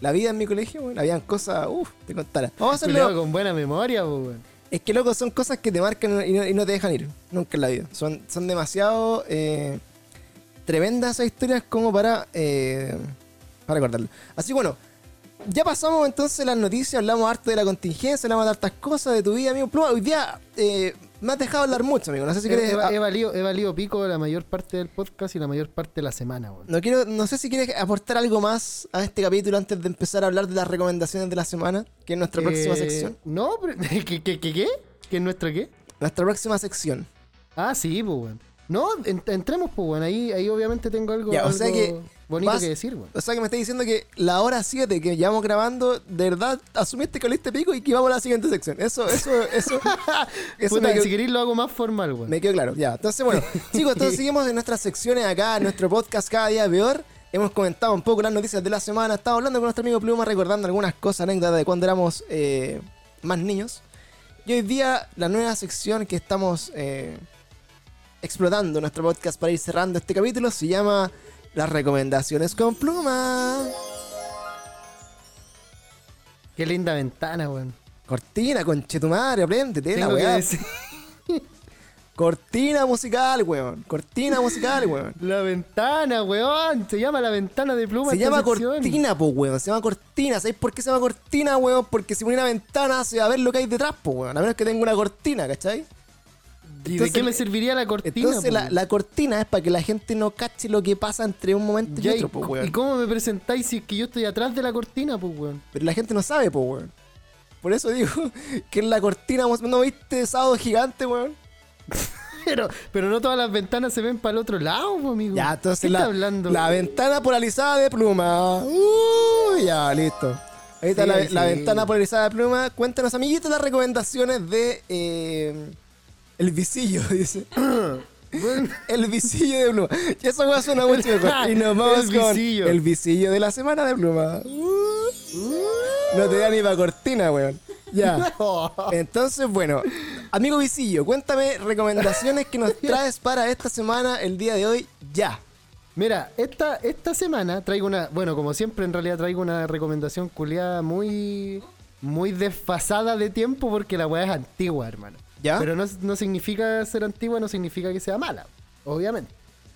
la vida en mi colegio, bueno. Habían cosas, te contara. Vamos a hacerlo con buena memoria, pues. Es que, loco, son cosas que te marcan y no te dejan ir nunca en la vida. Son demasiado tremendas esas historias como para recordarlo. Así que bueno, ya pasamos entonces las noticias, hablamos harto de la contingencia, hablamos de hartas cosas de tu vida, amigo. Hoy día me has dejado hablar mucho, amigo. No sé si quieres... He valido pico la mayor parte del podcast y la mayor parte de la semana, boludo. No sé si quieres aportar algo más a este capítulo antes de empezar a hablar de las recomendaciones de la semana, que es nuestra próxima sección. No, pero... ¿Qué? ¿Qué es nuestra qué? Nuestra próxima sección. Ah, sí, pues, bueno. No, entremos, pues, bueno. Ahí obviamente tengo algo, ya, o algo sea que bonito que decir, bueno. O sea que me estás diciendo que la hora 7 que llevamos grabando, de verdad, asumiste que oliste pico y que vamos a la siguiente sección. Eso. Eso puta, si querís lo hago más formal, bueno. Me quedó claro, ya. Entonces, bueno, chicos, todos seguimos en nuestras secciones acá, en nuestro podcast cada día peor. Hemos comentado un poco las noticias de la semana, estado hablando con nuestro amigo Pluma, recordando algunas cosas, anécdotas de cuando éramos más niños. Y hoy día, la nueva sección que estamos... explotando nuestro podcast para ir cerrando este capítulo se llama Las Recomendaciones con Pluma. Qué linda ventana, weón. Cortina, conchetumare, apréndete la weá. Cortina musical, weón. La ventana, weón. Se llama La Ventana de Pluma. Se llama cortina, po, weón. Se llama cortina. ¿Sabéis por qué se llama cortina, weón? Porque si pone una ventana se va a ver lo que hay detrás, po, weón. A menos que tenga una cortina, ¿cachai? ¿Y entonces, de qué me serviría la cortina? Entonces la cortina es para que la gente no cache lo que pasa entre un momento y otro, pues, weón. ¿Y cómo me presentáis si es que yo estoy atrás de la cortina, pues, weón? Pero la gente no sabe, pues, weón. Por eso digo que en la cortina, ¿no viste Sábado Gigante, weón? Pero no todas las ventanas se ven para el otro lado, pues, amigo. Ya, entonces la ventana polarizada de pluma. Ya, listo. Ahí está la ventana polarizada de pluma. Cuéntanos, amiguitos, las recomendaciones de... El visillo, dice. Bueno. El visillo de pluma. Y eso va a sonar mucho mejor. Y nos vamos con el visillo de la semana de pluma. No te da ni para cortina, weón. Ya. No. Entonces, bueno. Amigo visillo, cuéntame recomendaciones que nos traes para esta semana, el día de hoy, ya. Mira, esta semana traigo una... Bueno, como siempre, en realidad traigo una recomendación culiada muy... Muy desfasada de tiempo porque la weá es antigua, hermano. ¿Ya? Pero no significa ser antigua, no significa que sea mala, obviamente.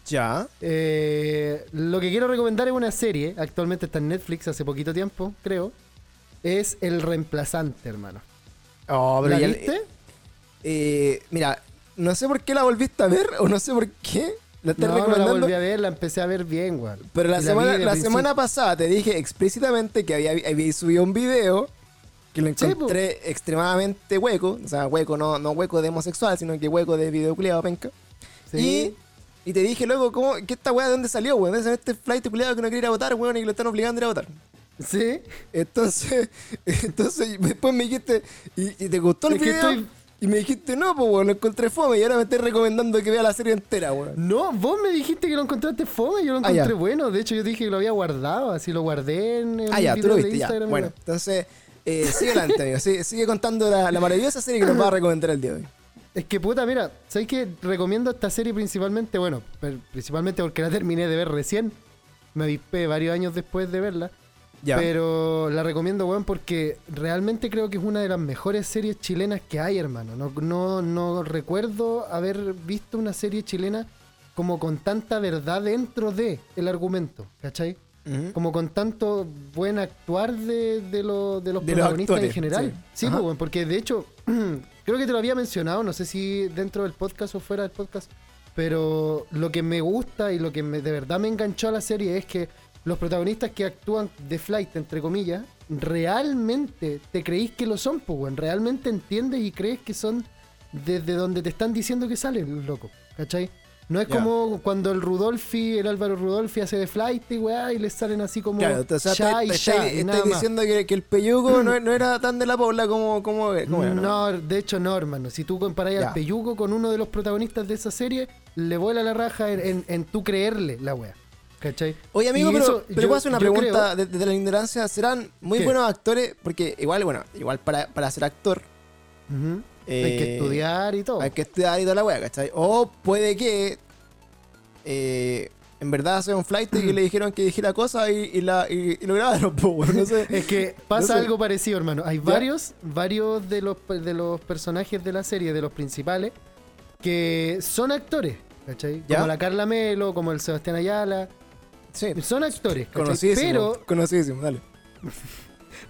Ya. Lo que quiero recomendar es una serie, actualmente está en Netflix hace poquito tiempo, creo. Es El Reemplazante, hermano. Oh, pero ¿la viste? Mira, no sé por qué la volviste a ver o no sé por qué la estás recomendando. No la volví a ver, la empecé a ver bien, güey. Pero la semana pasada te dije explícitamente que había subido un video... Que lo encontré extremadamente hueco. O sea, hueco, no hueco de homosexual, sino que hueco de videoculeado, penca. Sí. Y te dije, luego, ¿cómo? ¿Qué esta weá de dónde salió, weón? ¿Dónde salió este flight culeado que no quiere ir a votar, weón? Y que lo están obligando a ir a votar. Sí. Entonces después me dijiste, ¿y te gustó el video? Y me dijiste, no, pues, weón, lo encontré fome. Y ahora me estás recomendando que vea la serie entera, weón. No, vos me dijiste que lo encontraste fome. Yo lo encontré bueno. De hecho, yo dije que lo había guardado. Así lo guardé en tú lo viste, de Instagram. Ya. Bueno, entonces... sigue adelante, amigo. Sigue contando la maravillosa serie que nos va a recomendar el día de hoy. Es que, puta, mira, ¿sabes qué? Recomiendo esta serie principalmente, bueno, principalmente porque la terminé de ver recién. Me avispé varios años después de verla. Ya. Pero la recomiendo, weón, porque realmente creo que es una de las mejores series chilenas que hay, hermano. No recuerdo haber visto una serie chilena como con tanta verdad dentro de el argumento, ¿cachai? Como con tanto buen actuar de los protagonistas actores, en general. Sí, pues, bueno, porque de hecho, creo que te lo había mencionado, no sé si dentro del podcast o fuera del podcast, pero lo que me gusta y lo que de verdad me enganchó a la serie es que los protagonistas que actúan de flight, entre comillas, realmente te creís que lo son, pues, bueno, realmente entiendes y crees que son desde donde te están diciendo que salen, loco, ¿cachai? No es como cuando el Álvaro Rudolphy hace de flight y weá, y le salen así como... Claro, o sea, estás diciendo que el peyugo no era tan de la pobla como era, ¿no? No, de hecho no, hermano. Si tú comparás al peyugo con uno de los protagonistas de esa serie, le vuela la raja en tú creerle la weá, ¿cachai? Oye, amigo, pero voy a hacer una pregunta desde la ignorancia. ¿Serán muy buenos actores? Porque igual para ser actor... hay que estudiar y todo. Hay que estudiar y toda la weá, ¿cachai? O puede que en verdad sea un flight y le dijeron que dijera cosas y lo grabaron, pues, no sé. Es que pasa algo parecido, hermano. Hay varios de los personajes de la serie, de los principales, que son actores, ¿cachai? ¿Ya? Como la Carla Melo, como el Sebastián Ayala. Sí. Son actores, ¿cachai? Conocidísimo, dale.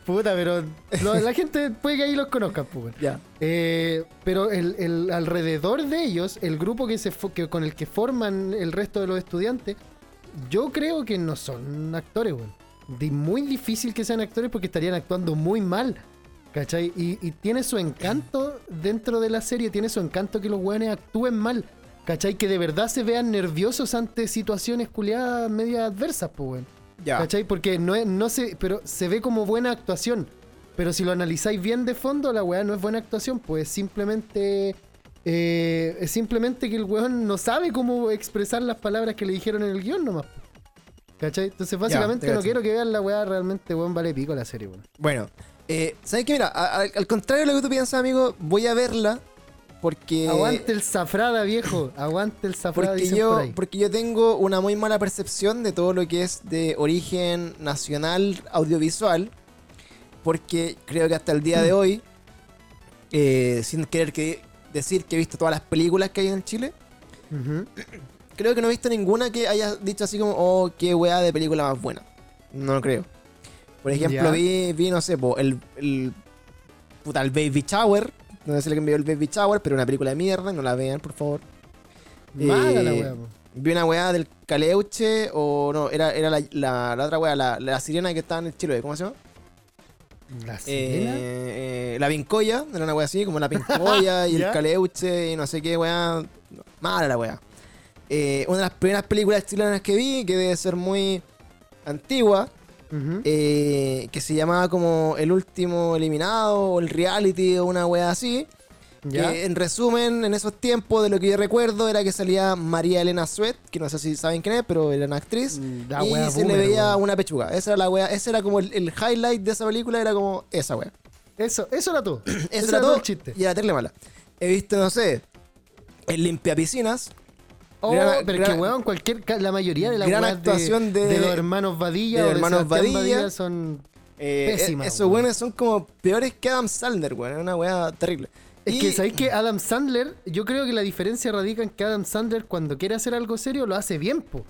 Puta, pero la gente puede que ahí los conozca, pues. Ya. Pero el alrededor de ellos, el grupo que con el que forman el resto de los estudiantes, yo creo que no son actores, weón. Muy difícil que sean actores porque estarían actuando muy mal, ¿cachai? Y tiene su encanto dentro de la serie, tiene su encanto que los weones actúen mal, ¿cachai? Que de verdad se vean nerviosos ante situaciones culiadas media adversas, pues, weón. Ya. ¿Cachai? Porque pero se ve como buena actuación. Pero si lo analizáis bien de fondo, la weá no es buena actuación. Pues simplemente que el weón no sabe cómo expresar las palabras que le dijeron en el guión nomás. ¿Cachai? Entonces básicamente no quiero que vean la weá realmente, weón, vale pico la serie, weón. Bueno, ¿sabes qué? Mira, al contrario de lo que tú piensas, amigo, voy a verla porque... Aguante el zafrada, viejo. Aguante el zafrada. Porque yo tengo una muy mala percepción de todo lo que es de origen nacional audiovisual. Porque creo que hasta el día de hoy, sin querer decir que he visto todas las películas que hay en Chile, creo que no he visto ninguna que haya dicho así como, oh, qué weá de película más buena. No lo creo. Por ejemplo, vi, no sé, el Baby Shower. donde se le envió el Baby Shower, pero una película de mierda, no la vean, por favor. Mala la weá, po. Vi una weá del Caleuche, o no, era la otra weá, la sirena que estaba en el Chile, ¿cómo se llama? ¿La sirena? La Pincoya, era una weá así, como la Pincoya y el Caleuche y no sé qué weá. Mala la weá. Una de las primeras películas chilenas que vi, que debe ser muy antigua, que se llamaba como El Último Eliminado o El Reality o una wea así. ¿Ya? Que, en resumen, en esos tiempos, de lo que yo recuerdo, era que salía María Elena Suet, que no sé si saben quién es, pero era una actriz, la y se boomer, le veía wea. Una pechuga. Esa era la wea, ese era como el highlight de esa película, era como esa wea. Eso era todo. Eso era todo el chiste. Y era terrible mala. He visto, no sé, El Limpiapiscinas. Oh, pero gran, que weón, la mayoría de las actuaciones de los hermanos Badilla, de hermanos Badilla son pésimas. Esos weones son como peores que Adam Sandler, weón. Es una weá terrible. Es que sabéis que Adam Sandler, yo creo que la diferencia radica en que Adam Sandler, cuando quiere hacer algo serio, lo hace bien, po.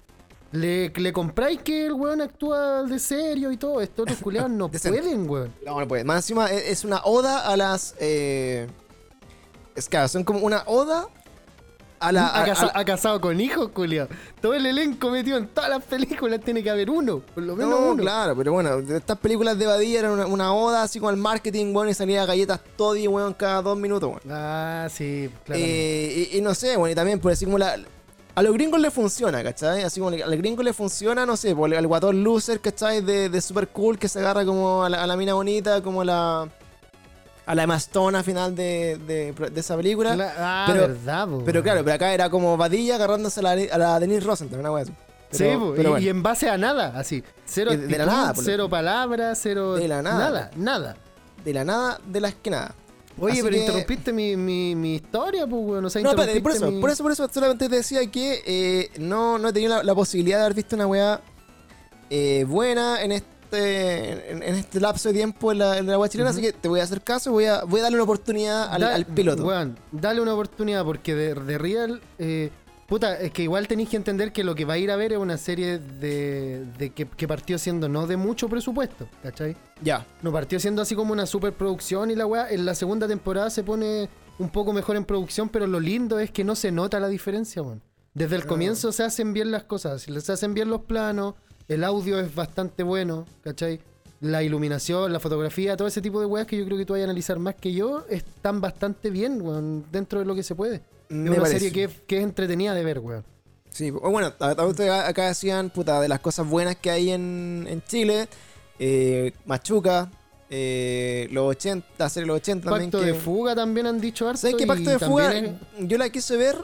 Le compráis que el weón actúa de serio y todo. Estos otros culiados no pueden, weón. No pueden. Más encima es una oda a las. Es que son como una oda. Ha casado con hijos, Julio. Todo el elenco metido en todas las películas. Tiene que haber uno, por lo menos uno. Claro, pero bueno, estas películas de Badía eran una oda así con el marketing, bueno, y salía galletas Toddy, weón, cada 2 minutos, weón. Ah, sí, claro. Y no sé, bueno, y también, por decir, como a los gringos les funciona, ¿cachai? Así como a los gringos les funciona, no sé, por el guatón loser, ¿cachai? De Super Cool, que se agarra como a la mina bonita, como a la Emastona final de esa película. Verdad, bo. Pero claro, pero acá era como Badilla agarrándose a la Denise Rosenthal, una wea así. Pero, sí, bo, pero bueno. Y en base a nada, así. Cero actitud, de la nada, cero palabras, cero. De la nada. Nada. De la nada, de las que nada. Oye, así pero que... interrumpiste mi historia, pues, weón. O sea, no, espérate, por eso solamente te decía que no he tenido la posibilidad de haber visto una wea buena en este. En este lapso de tiempo en la wea chilena, así que te voy a hacer caso, voy a darle una oportunidad al piloto. Weón, dale una oportunidad porque de real, puta, es que igual tenéis que entender que lo que va a ir a ver es una serie que partió siendo no de mucho presupuesto, ¿cachai? Ya. No partió siendo así como una superproducción y la wea en la segunda temporada se pone un poco mejor en producción, pero lo lindo es que no se nota la diferencia, weón. Desde el comienzo se hacen bien las cosas, se hacen bien los planos. El audio es bastante bueno, ¿cachai? La iluminación, la fotografía, todo ese tipo de weas que yo creo que tú vas a analizar más que yo, están bastante bien, weón, dentro de lo que se puede. Es una serie que es entretenida de ver, weón. Sí, bueno, ustedes acá decían, puta, de las cosas buenas que hay en Chile, Machuca, Los 80, la serie Los 80 también. Pacto de Fuga también han dicho harto. ¿Sabes qué? Pacto de Fuga, yo la quise ver,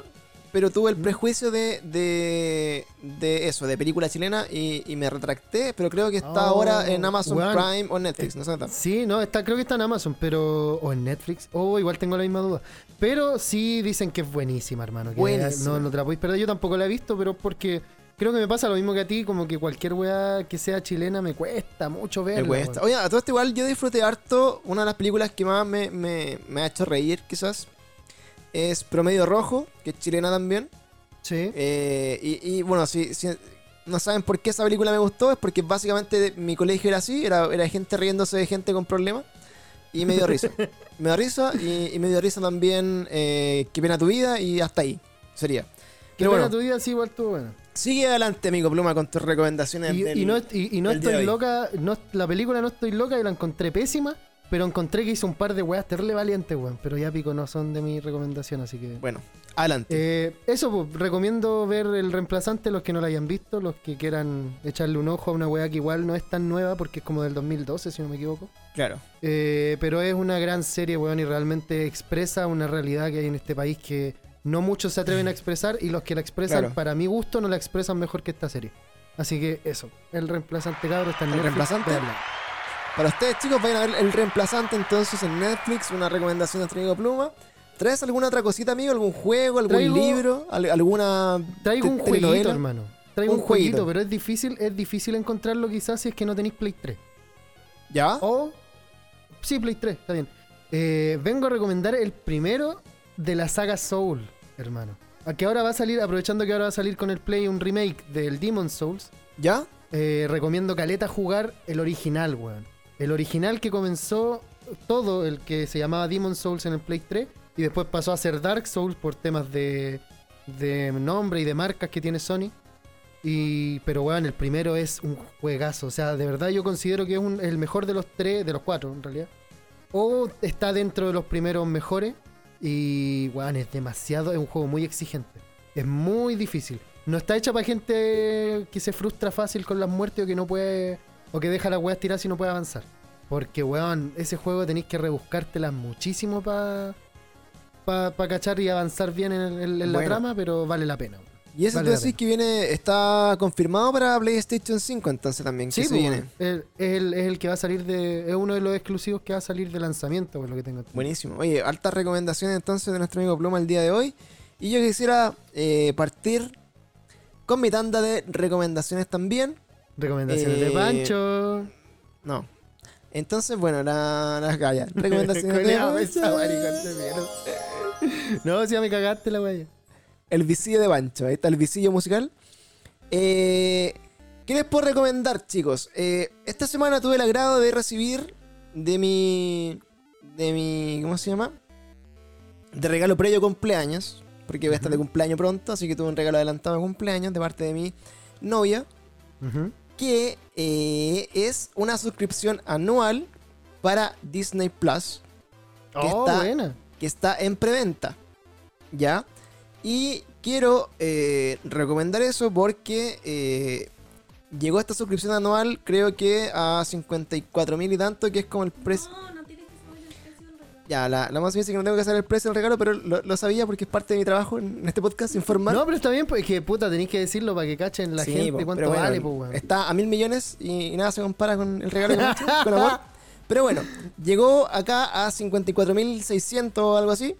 pero tuve el prejuicio de eso, de película chilena, y me retracté, pero creo que está ahora en Amazon Prime o Netflix, no sé. Sí, no, creo que está en Amazon, pero o en Netflix, igual tengo la misma duda. Pero sí dicen que es buenísima, hermano. Buenísima. No te la podéis perder, yo tampoco la he visto, pero porque creo que me pasa lo mismo que a ti, como que cualquier weá que sea chilena me cuesta mucho verla. Me cuesta. Oye, a todo esto igual yo disfruté harto, una de las películas que más me ha hecho reír, quizás, es Promedio Rojo, que es chilena también. Sí. Y bueno, si no saben por qué esa película me gustó, es porque básicamente mi colegio era así, era gente riéndose de gente con problemas. Y me dio risa. Me dio risa y me dio risa también Qué Pena Tu Vida, y hasta ahí sería. Qué Pena Tu Vida, sí, igual tú, bueno. Sigue adelante, amigo Pluma, con tus recomendaciones. Y no estoy loca, la película No Estoy Loca, y la encontré pésima. Pero encontré que hizo un par de weas terrible valientes, weón. Pero ya pico, no son de mi recomendación, así que... Bueno, adelante. Eso, pues, recomiendo ver El Reemplazante, los que no la hayan visto, los que quieran echarle un ojo a una wea que igual no es tan nueva, porque es como del 2012, si no me equivoco. Claro. Pero es una gran serie, weón, y realmente expresa una realidad que hay en este país que no muchos se atreven a expresar, y los que la expresan, para mi gusto, no la expresan mejor que esta serie. Así que eso, El Reemplazante, cabros, está en Netflix. El Reemplazante... Para ustedes, chicos, vayan a ver El Reemplazante entonces en Netflix, una recomendación de nuestro amigo Pluma. ¿Traes alguna otra cosita, amigo? ¿Algún juego? ¿Algún libro? ¿Alguna? Traigo un jueguito, hermano. Traigo un jueguito, pero es difícil encontrarlo quizás si es que no tenéis Play 3. ¿Ya? Sí, Play 3, está bien. Vengo a recomendar el primero de la saga Soul, hermano. Que ahora va a salir, aprovechando que ahora va a salir con el Play un remake del Demon's Souls. ¿Ya? Recomiendo caleta jugar el original, weón. El original que comenzó todo el que se llamaba Demon's Souls en el Play 3 y después pasó a ser Dark Souls por temas de nombre y de marcas que tiene Sony. Y, pero weón, el primero es un juegazo. O sea, de verdad yo considero que es el mejor de los tres, de los cuatro en realidad. O está dentro de los primeros mejores. Y weón, es demasiado, es un juego muy exigente. Es muy difícil. No está hecha para gente que se frustra fácil con las muertes o que no puede, o que deja las weas tiradas y no puede avanzar. Porque weón, ese juego tenés que rebuscártelas muchísimo para cachar y avanzar bien en la trama, pero vale la pena. Y eso entonces sí que viene, está confirmado para PlayStation 5 entonces también. Sí, pues, viene. Es el que va a salir es uno de los exclusivos que va a salir de lanzamiento, por lo que tengo. Buenísimo. Oye, altas recomendaciones entonces de nuestro amigo Pluma el día de hoy. Y yo quisiera partir con mi tanda de recomendaciones también. Recomendaciones de Pancho. No. Entonces, bueno, las gallas. Recomendaciones de Pancho. No, si ya me cagaste la wea. El visillo de Pancho, ahí está el visillo musical. ¿Qué les puedo recomendar, chicos? Esta semana tuve el agrado de recibir de mi ¿cómo se llama? De regalo previo cumpleaños, porque voy a estar de cumpleaños pronto, así que tuve un regalo adelantado de cumpleaños de parte de mi novia, que es una suscripción anual para Disney Plus, que está en preventa, ¿ya? Y quiero recomendar eso porque llegó esta suscripción anual, creo que a 54.000 y tanto, que es como el precio. No tienes que saber el precio del regalo. Ya, la más bien es que no tengo que saber el precio del regalo, pero lo sabía porque es parte de mi trabajo en este podcast, informar. No, pero está bien, pues que puta, tenéis que decirlo para que cachen la gente cuánto vale, pues, bueno. Está a 1.000 millones y nada se compara con el regalo que mucho, con amor. Pero bueno, llegó acá a 54.600 o algo así.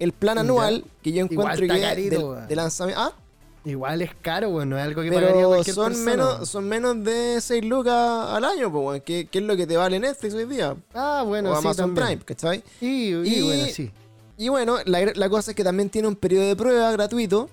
El plan anual, que yo encuentro que de lanzamiento. ¿Ah? Igual es caro, weón. No es algo que pagaría cualquier persona. Son menos de 6 lucas al año, pues, weón. ¿Qué es lo que te vale Netflix hoy día? Ah, bueno, o sí, Amazon Prime, ¿cachai? Y bueno, sí. Y bueno, la cosa es que también tiene un periodo de prueba gratuito.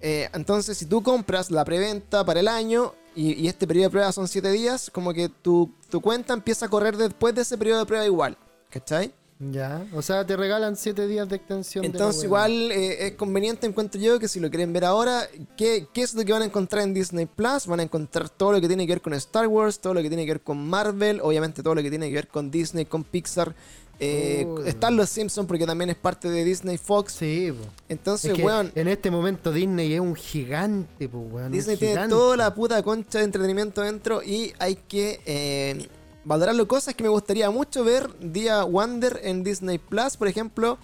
Entonces, si tú compras la preventa para el año y este periodo de prueba son 7 días, como que tu cuenta empieza a correr después de ese periodo de prueba igual, ¿cachai? Ya, o sea, te regalan 7 días de extensión. Entonces, igual es conveniente, encuentro yo, que si lo quieren ver ahora, ¿qué es lo que van a encontrar en Disney Plus? Van a encontrar todo lo que tiene que ver con Star Wars, todo lo que tiene que ver con Marvel, obviamente todo lo que tiene que ver con Disney, con Pixar. Están los Simpsons porque también es parte de Disney Fox. Sí, po. Entonces, es que weón, en este momento Disney es un gigante, po, weón. Disney tiene toda la puta concha de entretenimiento dentro y hay que valorarlo, cosas que me gustaría mucho ver día Wonder en Disney Plus. Por ejemplo,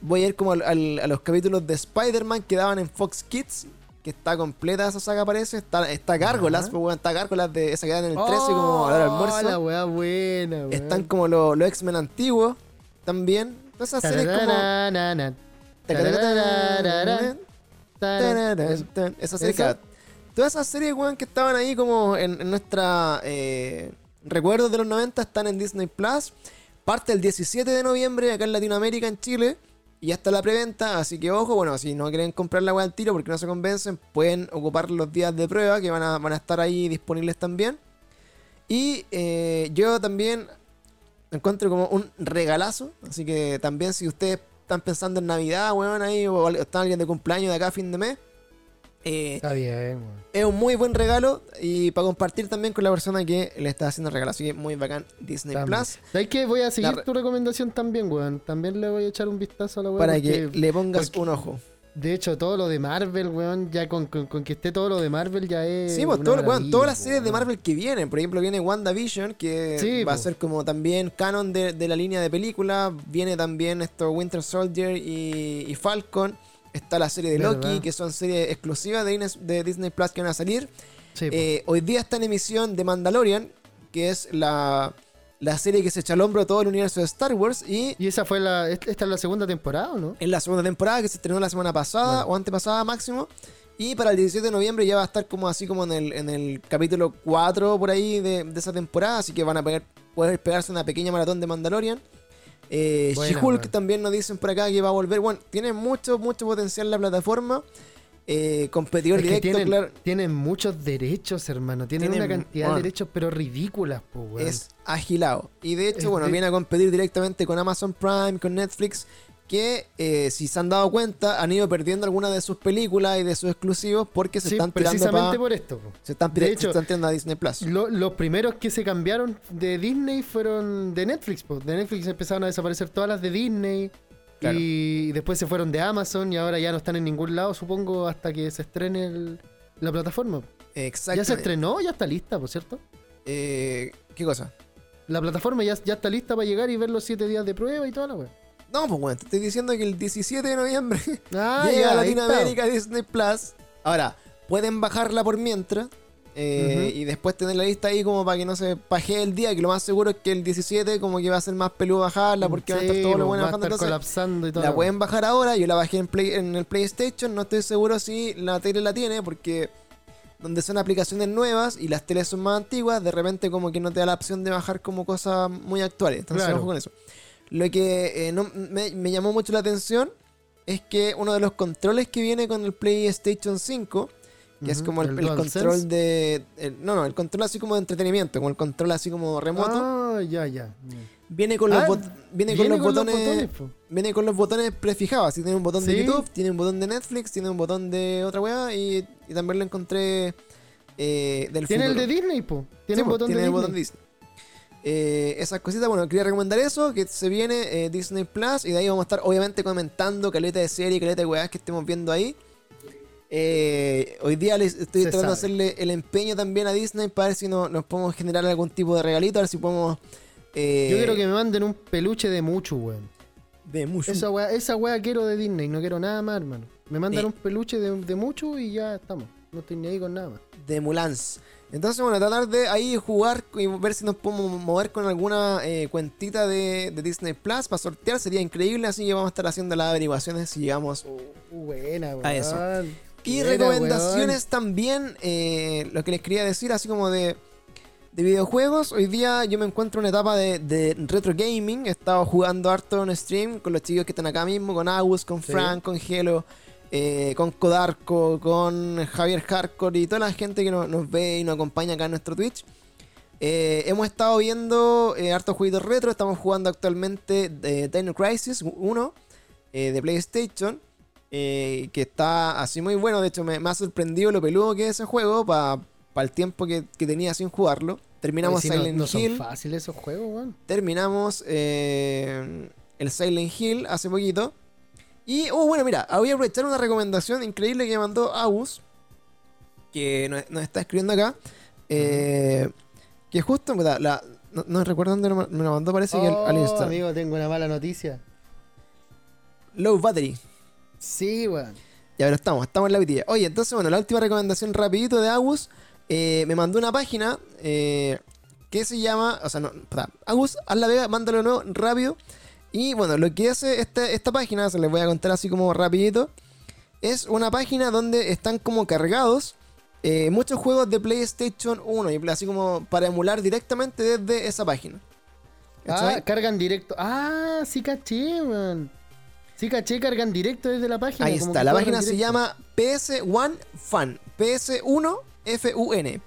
voy a ir como a los capítulos de Spider-Man que daban en Fox Kids, que está completa esa saga, parece. Está Gárgolas, pues, bueno, está Gárgolas de esa que dan en el 13 como a la hora del almuerzo. La weá buena, weá. Están como los X-Men antiguos también. Entonces series como esa serie, todas esas series, weón, que estaban ahí como en nuestra recuerdos de los 90 están en Disney Plus. Parte el 17 de noviembre acá en Latinoamérica, en Chile. Y ya está la preventa, así que ojo, bueno, si no quieren comprar la weá al tiro porque no se convencen, pueden ocupar los días de prueba que van a estar ahí disponibles también. Y yo también encuentro como un regalazo. Así que también si ustedes están pensando en Navidad, weón, ahí, o está alguien de cumpleaños de acá a fin de mes. Está bien, man. Es un muy buen regalo y para compartir también con la persona que le está haciendo el regalo. Así que muy bacán Disney también. Plus. ¿Sabes qué? Voy a seguir tu recomendación también, weón. También le voy a echar un vistazo a la weón. Para que le pongas un ojo. De hecho, todo lo de Marvel, weón, ya con que esté todo lo de Marvel ya es. Sí, pues, todas las series de Marvel que vienen. Por ejemplo, viene WandaVision, que va a ser como también canon de la línea de películas. Viene también esto Winter Soldier y Falcon. Está la serie de Loki, que son series exclusivas de Disney Plus que van a salir. Sí, hoy día está en emisión de Mandalorian, que es la serie que se echa al hombro todo el universo de Star Wars. Y esa fue esta es la segunda temporada, ¿no? Es la segunda temporada que se estrenó la semana pasada o antepasada máximo. Y para el 17 de noviembre ya va a estar como así como en el capítulo 4 por ahí de esa temporada. Así que van a poder pegarse una pequeña maratón de Mandalorian. She-Hulk también nos dicen por acá que va a volver. Bueno, tiene mucho potencial la plataforma. competidor es que directo, tienen, claro. Tienen muchos derechos, hermano. Tienen una cantidad de derechos, pero ridículas, po, weón. Es agilado. Y de hecho, viene a competir directamente con Amazon Prime, con Netflix, que si se han dado cuenta, han ido perdiendo algunas de sus películas y de sus exclusivos porque se están tirando precisamente por esto. Se están tirando a Disney Plus. Los primeros que se cambiaron de Disney fueron de Netflix, po. De Netflix empezaron a desaparecer todas las de Disney. Claro. Y después se fueron de Amazon y ahora ya no están en ningún lado, supongo, hasta que se estrene la plataforma. Exacto. ¿Ya se estrenó? ¿Ya está lista, por cierto? ¿Qué cosa? La plataforma ya está lista para llegar y ver los 7 días de prueba y toda la wea. No, pues bueno, te estoy diciendo que el 17 de noviembre llega a Latinoamérica Disney Plus. Ahora, pueden bajarla por mientras y después tener la lista ahí como para que no se pajee el día, que lo más seguro es que el 17 como que va a ser más peludo bajarla porque van a estar todos los buenos bajando, entonces colapsando y todo. La pueden bajar ahora, yo la bajé en el PlayStation, no estoy seguro si la tele la tiene porque donde son aplicaciones nuevas y las teles son más antiguas, de repente como que no te da la opción de bajar como cosas muy actuales, entonces ojo con eso. Lo que me llamó mucho la atención es que uno de los controles que viene con el PlayStation 5 que es como el control de... El control así como de entretenimiento, como el control así como remoto. Viene con los botones. Viene con los botones prefijados. Así tiene un botón de YouTube, tiene un botón de Netflix, tiene un botón de otra weá y también lo encontré del tiene futuro. El de Disney, po. Tiene un botón de Disney. Botón Disney. Esas cositas, bueno, quería recomendar eso, que se viene Disney Plus y de ahí vamos a estar obviamente comentando caleta de serie, caleta de weá que estemos viendo ahí. Hoy día les estoy tratando de hacerle el empeño también a Disney para ver si nos podemos generar algún tipo de regalito, a ver si podemos... Yo quiero que me manden un peluche de Muchu, weón. De Muchu. Esa weá quiero de Disney, no quiero nada más, hermano. Me mandan un peluche de Muchu y ya estamos. No estoy ni ahí con nada más. De Mulans. Entonces, bueno, tratar de ahí jugar y ver si nos podemos mover con alguna cuentita de Disney Plus para sortear. Sería increíble, así que vamos a estar haciendo las averiguaciones si llegamos a eso. Y recomendaciones también, lo que les quería decir, así como de videojuegos. Hoy día yo me encuentro en una etapa de retro gaming. He estado jugando harto en stream con los chicos que están acá mismo, con Agus, con Frank, con Halo, con Codarco, con Javier Hardcore y toda la gente que nos ve y nos acompaña acá en nuestro Twitch. Hemos estado viendo hartos jueguitos retro. Estamos jugando actualmente Dino Crisis 1 de PlayStation. Que está así muy bueno. De hecho me ha sorprendido lo peludo que es ese juego para el tiempo que tenía sin jugarlo. Terminamos Silent Hill. Son fáciles esos juegos, weón. Terminamos el Silent Hill hace poquito. Y bueno, mira, voy a aprovechar una recomendación increíble que me mandó Agus, que nos está escribiendo acá, que justo no recuerdo dónde me lo mandó, parece que al Instagram. Amigo, tengo una mala noticia. Low Battery. Sí, weón. Ya, pero estamos en la vitilla. Oye, entonces, bueno, la última recomendación rapidito de Agus. Me mandó una página que se llama... O sea, no, Agus, haz la vega, mándalo de nuevo, rápido. Y, bueno, lo que hace esta página, se les voy a contar así como rapidito. Es una página donde están como cargados muchos juegos de PlayStation 1. Y así como para emular directamente desde esa página. Cargan directo. Sí, caché, weón. Sí, caché, cargan directo desde la página. Ahí como está, la página se llama PS1Fun. PS1Fun.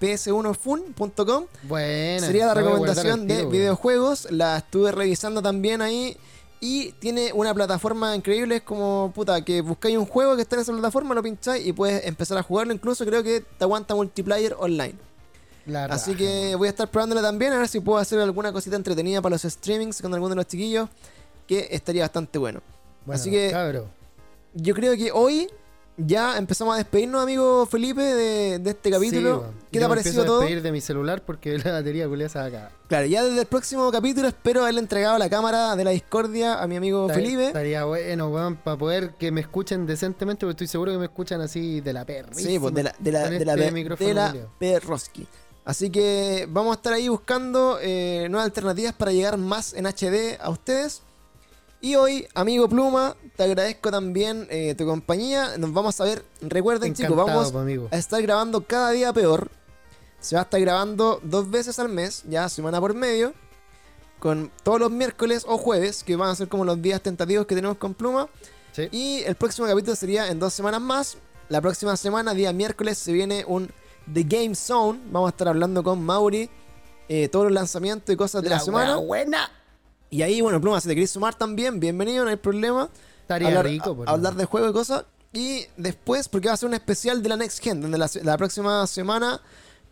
PS1Fun.com. Bueno, sería la recomendación de videojuegos. La estuve revisando también ahí. Y tiene una plataforma increíble. Es como, que buscáis un juego que está en esa plataforma, lo pincháis y puedes empezar a jugarlo. Incluso creo que te aguanta multiplayer online. Así que voy a estar probándola también, a ver si puedo hacer alguna cosita entretenida para los streamings con alguno de los chiquillos, que estaría bastante bueno. Bueno, así que yo creo que hoy ya empezamos a despedirnos, amigo Felipe, de este capítulo. Sí, ¿qué te ha parecido todo? Me empiezo a despedir de mi celular porque la batería culia se acaba. Claro, ya desde el próximo capítulo espero haberle entregado la cámara de la discordia a mi amigo Felipe. Estaría bueno, weón, para poder que me escuchen decentemente, porque estoy seguro que me escuchan así de la perra. Sí, pues de la perroski. Así que vamos a estar ahí buscando nuevas alternativas para llegar más en HD a ustedes. Y hoy, amigo Pluma, te agradezco también tu compañía. Nos vamos a ver. Recuerden, chicos, vamos a estar grabando cada día peor. Se va a estar grabando 2 veces al mes, ya semana por medio. Con todos los miércoles o jueves, que van a ser como los días tentativos que tenemos con Pluma. Sí. Y el próximo capítulo sería en 2 semanas más. La próxima semana, día miércoles, se viene un The Game Zone. vamos a estar hablando con Mauri todos los lanzamientos y cosas de la semana. Buena. Y ahí, bueno, Pluma, si te querés sumar también, bienvenido, no hay problema. Estaría rico. Hablar de juego y cosas. Y después, porque va a ser un especial de la Next Gen, donde la próxima semana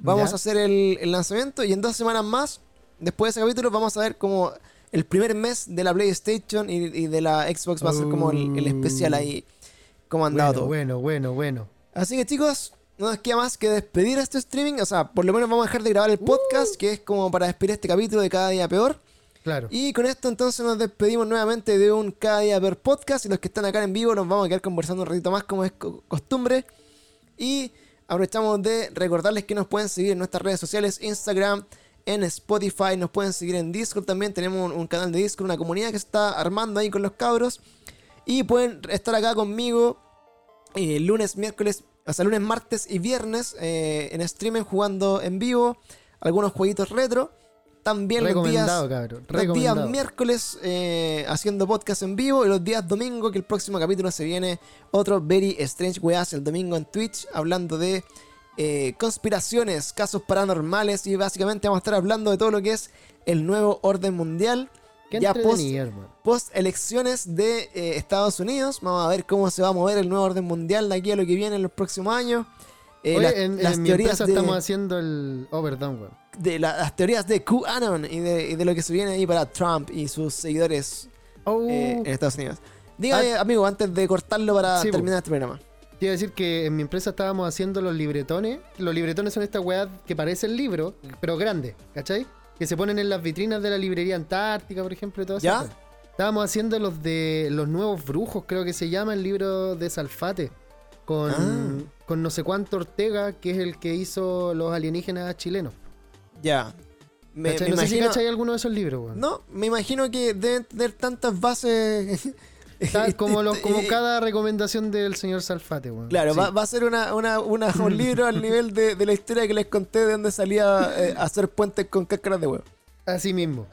vamos a hacer el lanzamiento. Y en 2 semanas más, después de ese capítulo, vamos a ver como el primer mes de la PlayStation y de la Xbox. Va a ser como el especial ahí, como andado todo. Bueno. Así que, chicos, no nos queda más que despedir a este streaming. O sea, por lo menos vamos a dejar de grabar el podcast, que es como para despedir este capítulo de Cada Día Peor. Claro. Y con esto entonces nos despedimos nuevamente de un Cada Día Peor podcast. Y los que están acá en vivo nos vamos a quedar conversando un ratito más, como es costumbre. Y aprovechamos de recordarles que nos pueden seguir en nuestras redes sociales, Instagram, en Spotify. Nos pueden seguir en Discord también. Tenemos un canal de Discord, una comunidad que se está armando ahí con los cabros. Y pueden estar acá conmigo lunes, miércoles, o sea, lunes, martes y viernes en streaming, jugando en vivo algunos jueguitos retro. También los días miércoles haciendo podcast en vivo, y los días domingo, que el próximo capítulo se viene otro Very Strange Weas el domingo en Twitch, hablando de conspiraciones, casos paranormales, y básicamente vamos a estar hablando de todo lo que es el nuevo orden mundial. Ya post elecciones de Estados Unidos, vamos a ver cómo se va a mover el nuevo orden mundial de aquí a lo que viene en los próximos años. Estamos haciendo el overdone, güey. De las teorías de QAnon y de lo que se viene ahí para Trump y sus seguidores en Estados Unidos. Dígame, amigo, antes de cortarlo para terminar este programa. Te iba a decir que en mi empresa estábamos haciendo los libretones. Los libretones son estas weas que parecen libros, pero grandes, ¿cachai? Que se ponen en las vitrinas de la librería Antártica, por ejemplo, y todo eso. ¿Ya? Estábamos haciendo los de Los Nuevos Brujos, creo que se llama el libro de Salfate. Con no sé cuánto Ortega, que es el que hizo Los Alienígenas Chilenos. Ya. No sé si cachai alguno de esos libros, weón. No, me imagino que deben tener tantas bases. Como cada recomendación del señor Salfate, weón. Claro, sí. va a ser un libro al nivel de la historia que les conté, de donde salía hacer puentes con cáscaras de huevo. Así mismo.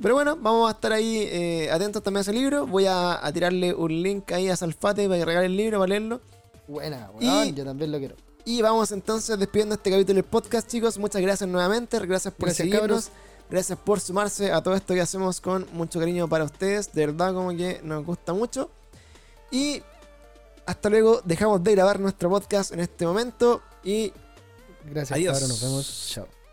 Pero bueno, vamos a estar ahí atentos también a ese libro. Voy a tirarle un link ahí a Salfate para que regale el libro, para leerlo. Buena, weón, yo también lo quiero. Y vamos entonces despidiendo este capítulo del podcast, chicos. Muchas gracias nuevamente. Gracias por seguirnos. Cabros. Gracias por sumarse a todo esto que hacemos con mucho cariño para ustedes. De verdad, como que nos gusta mucho. Y hasta luego. Dejamos de grabar nuestro podcast en este momento. Y gracias, adiós. Cabros, nos vemos. Chao.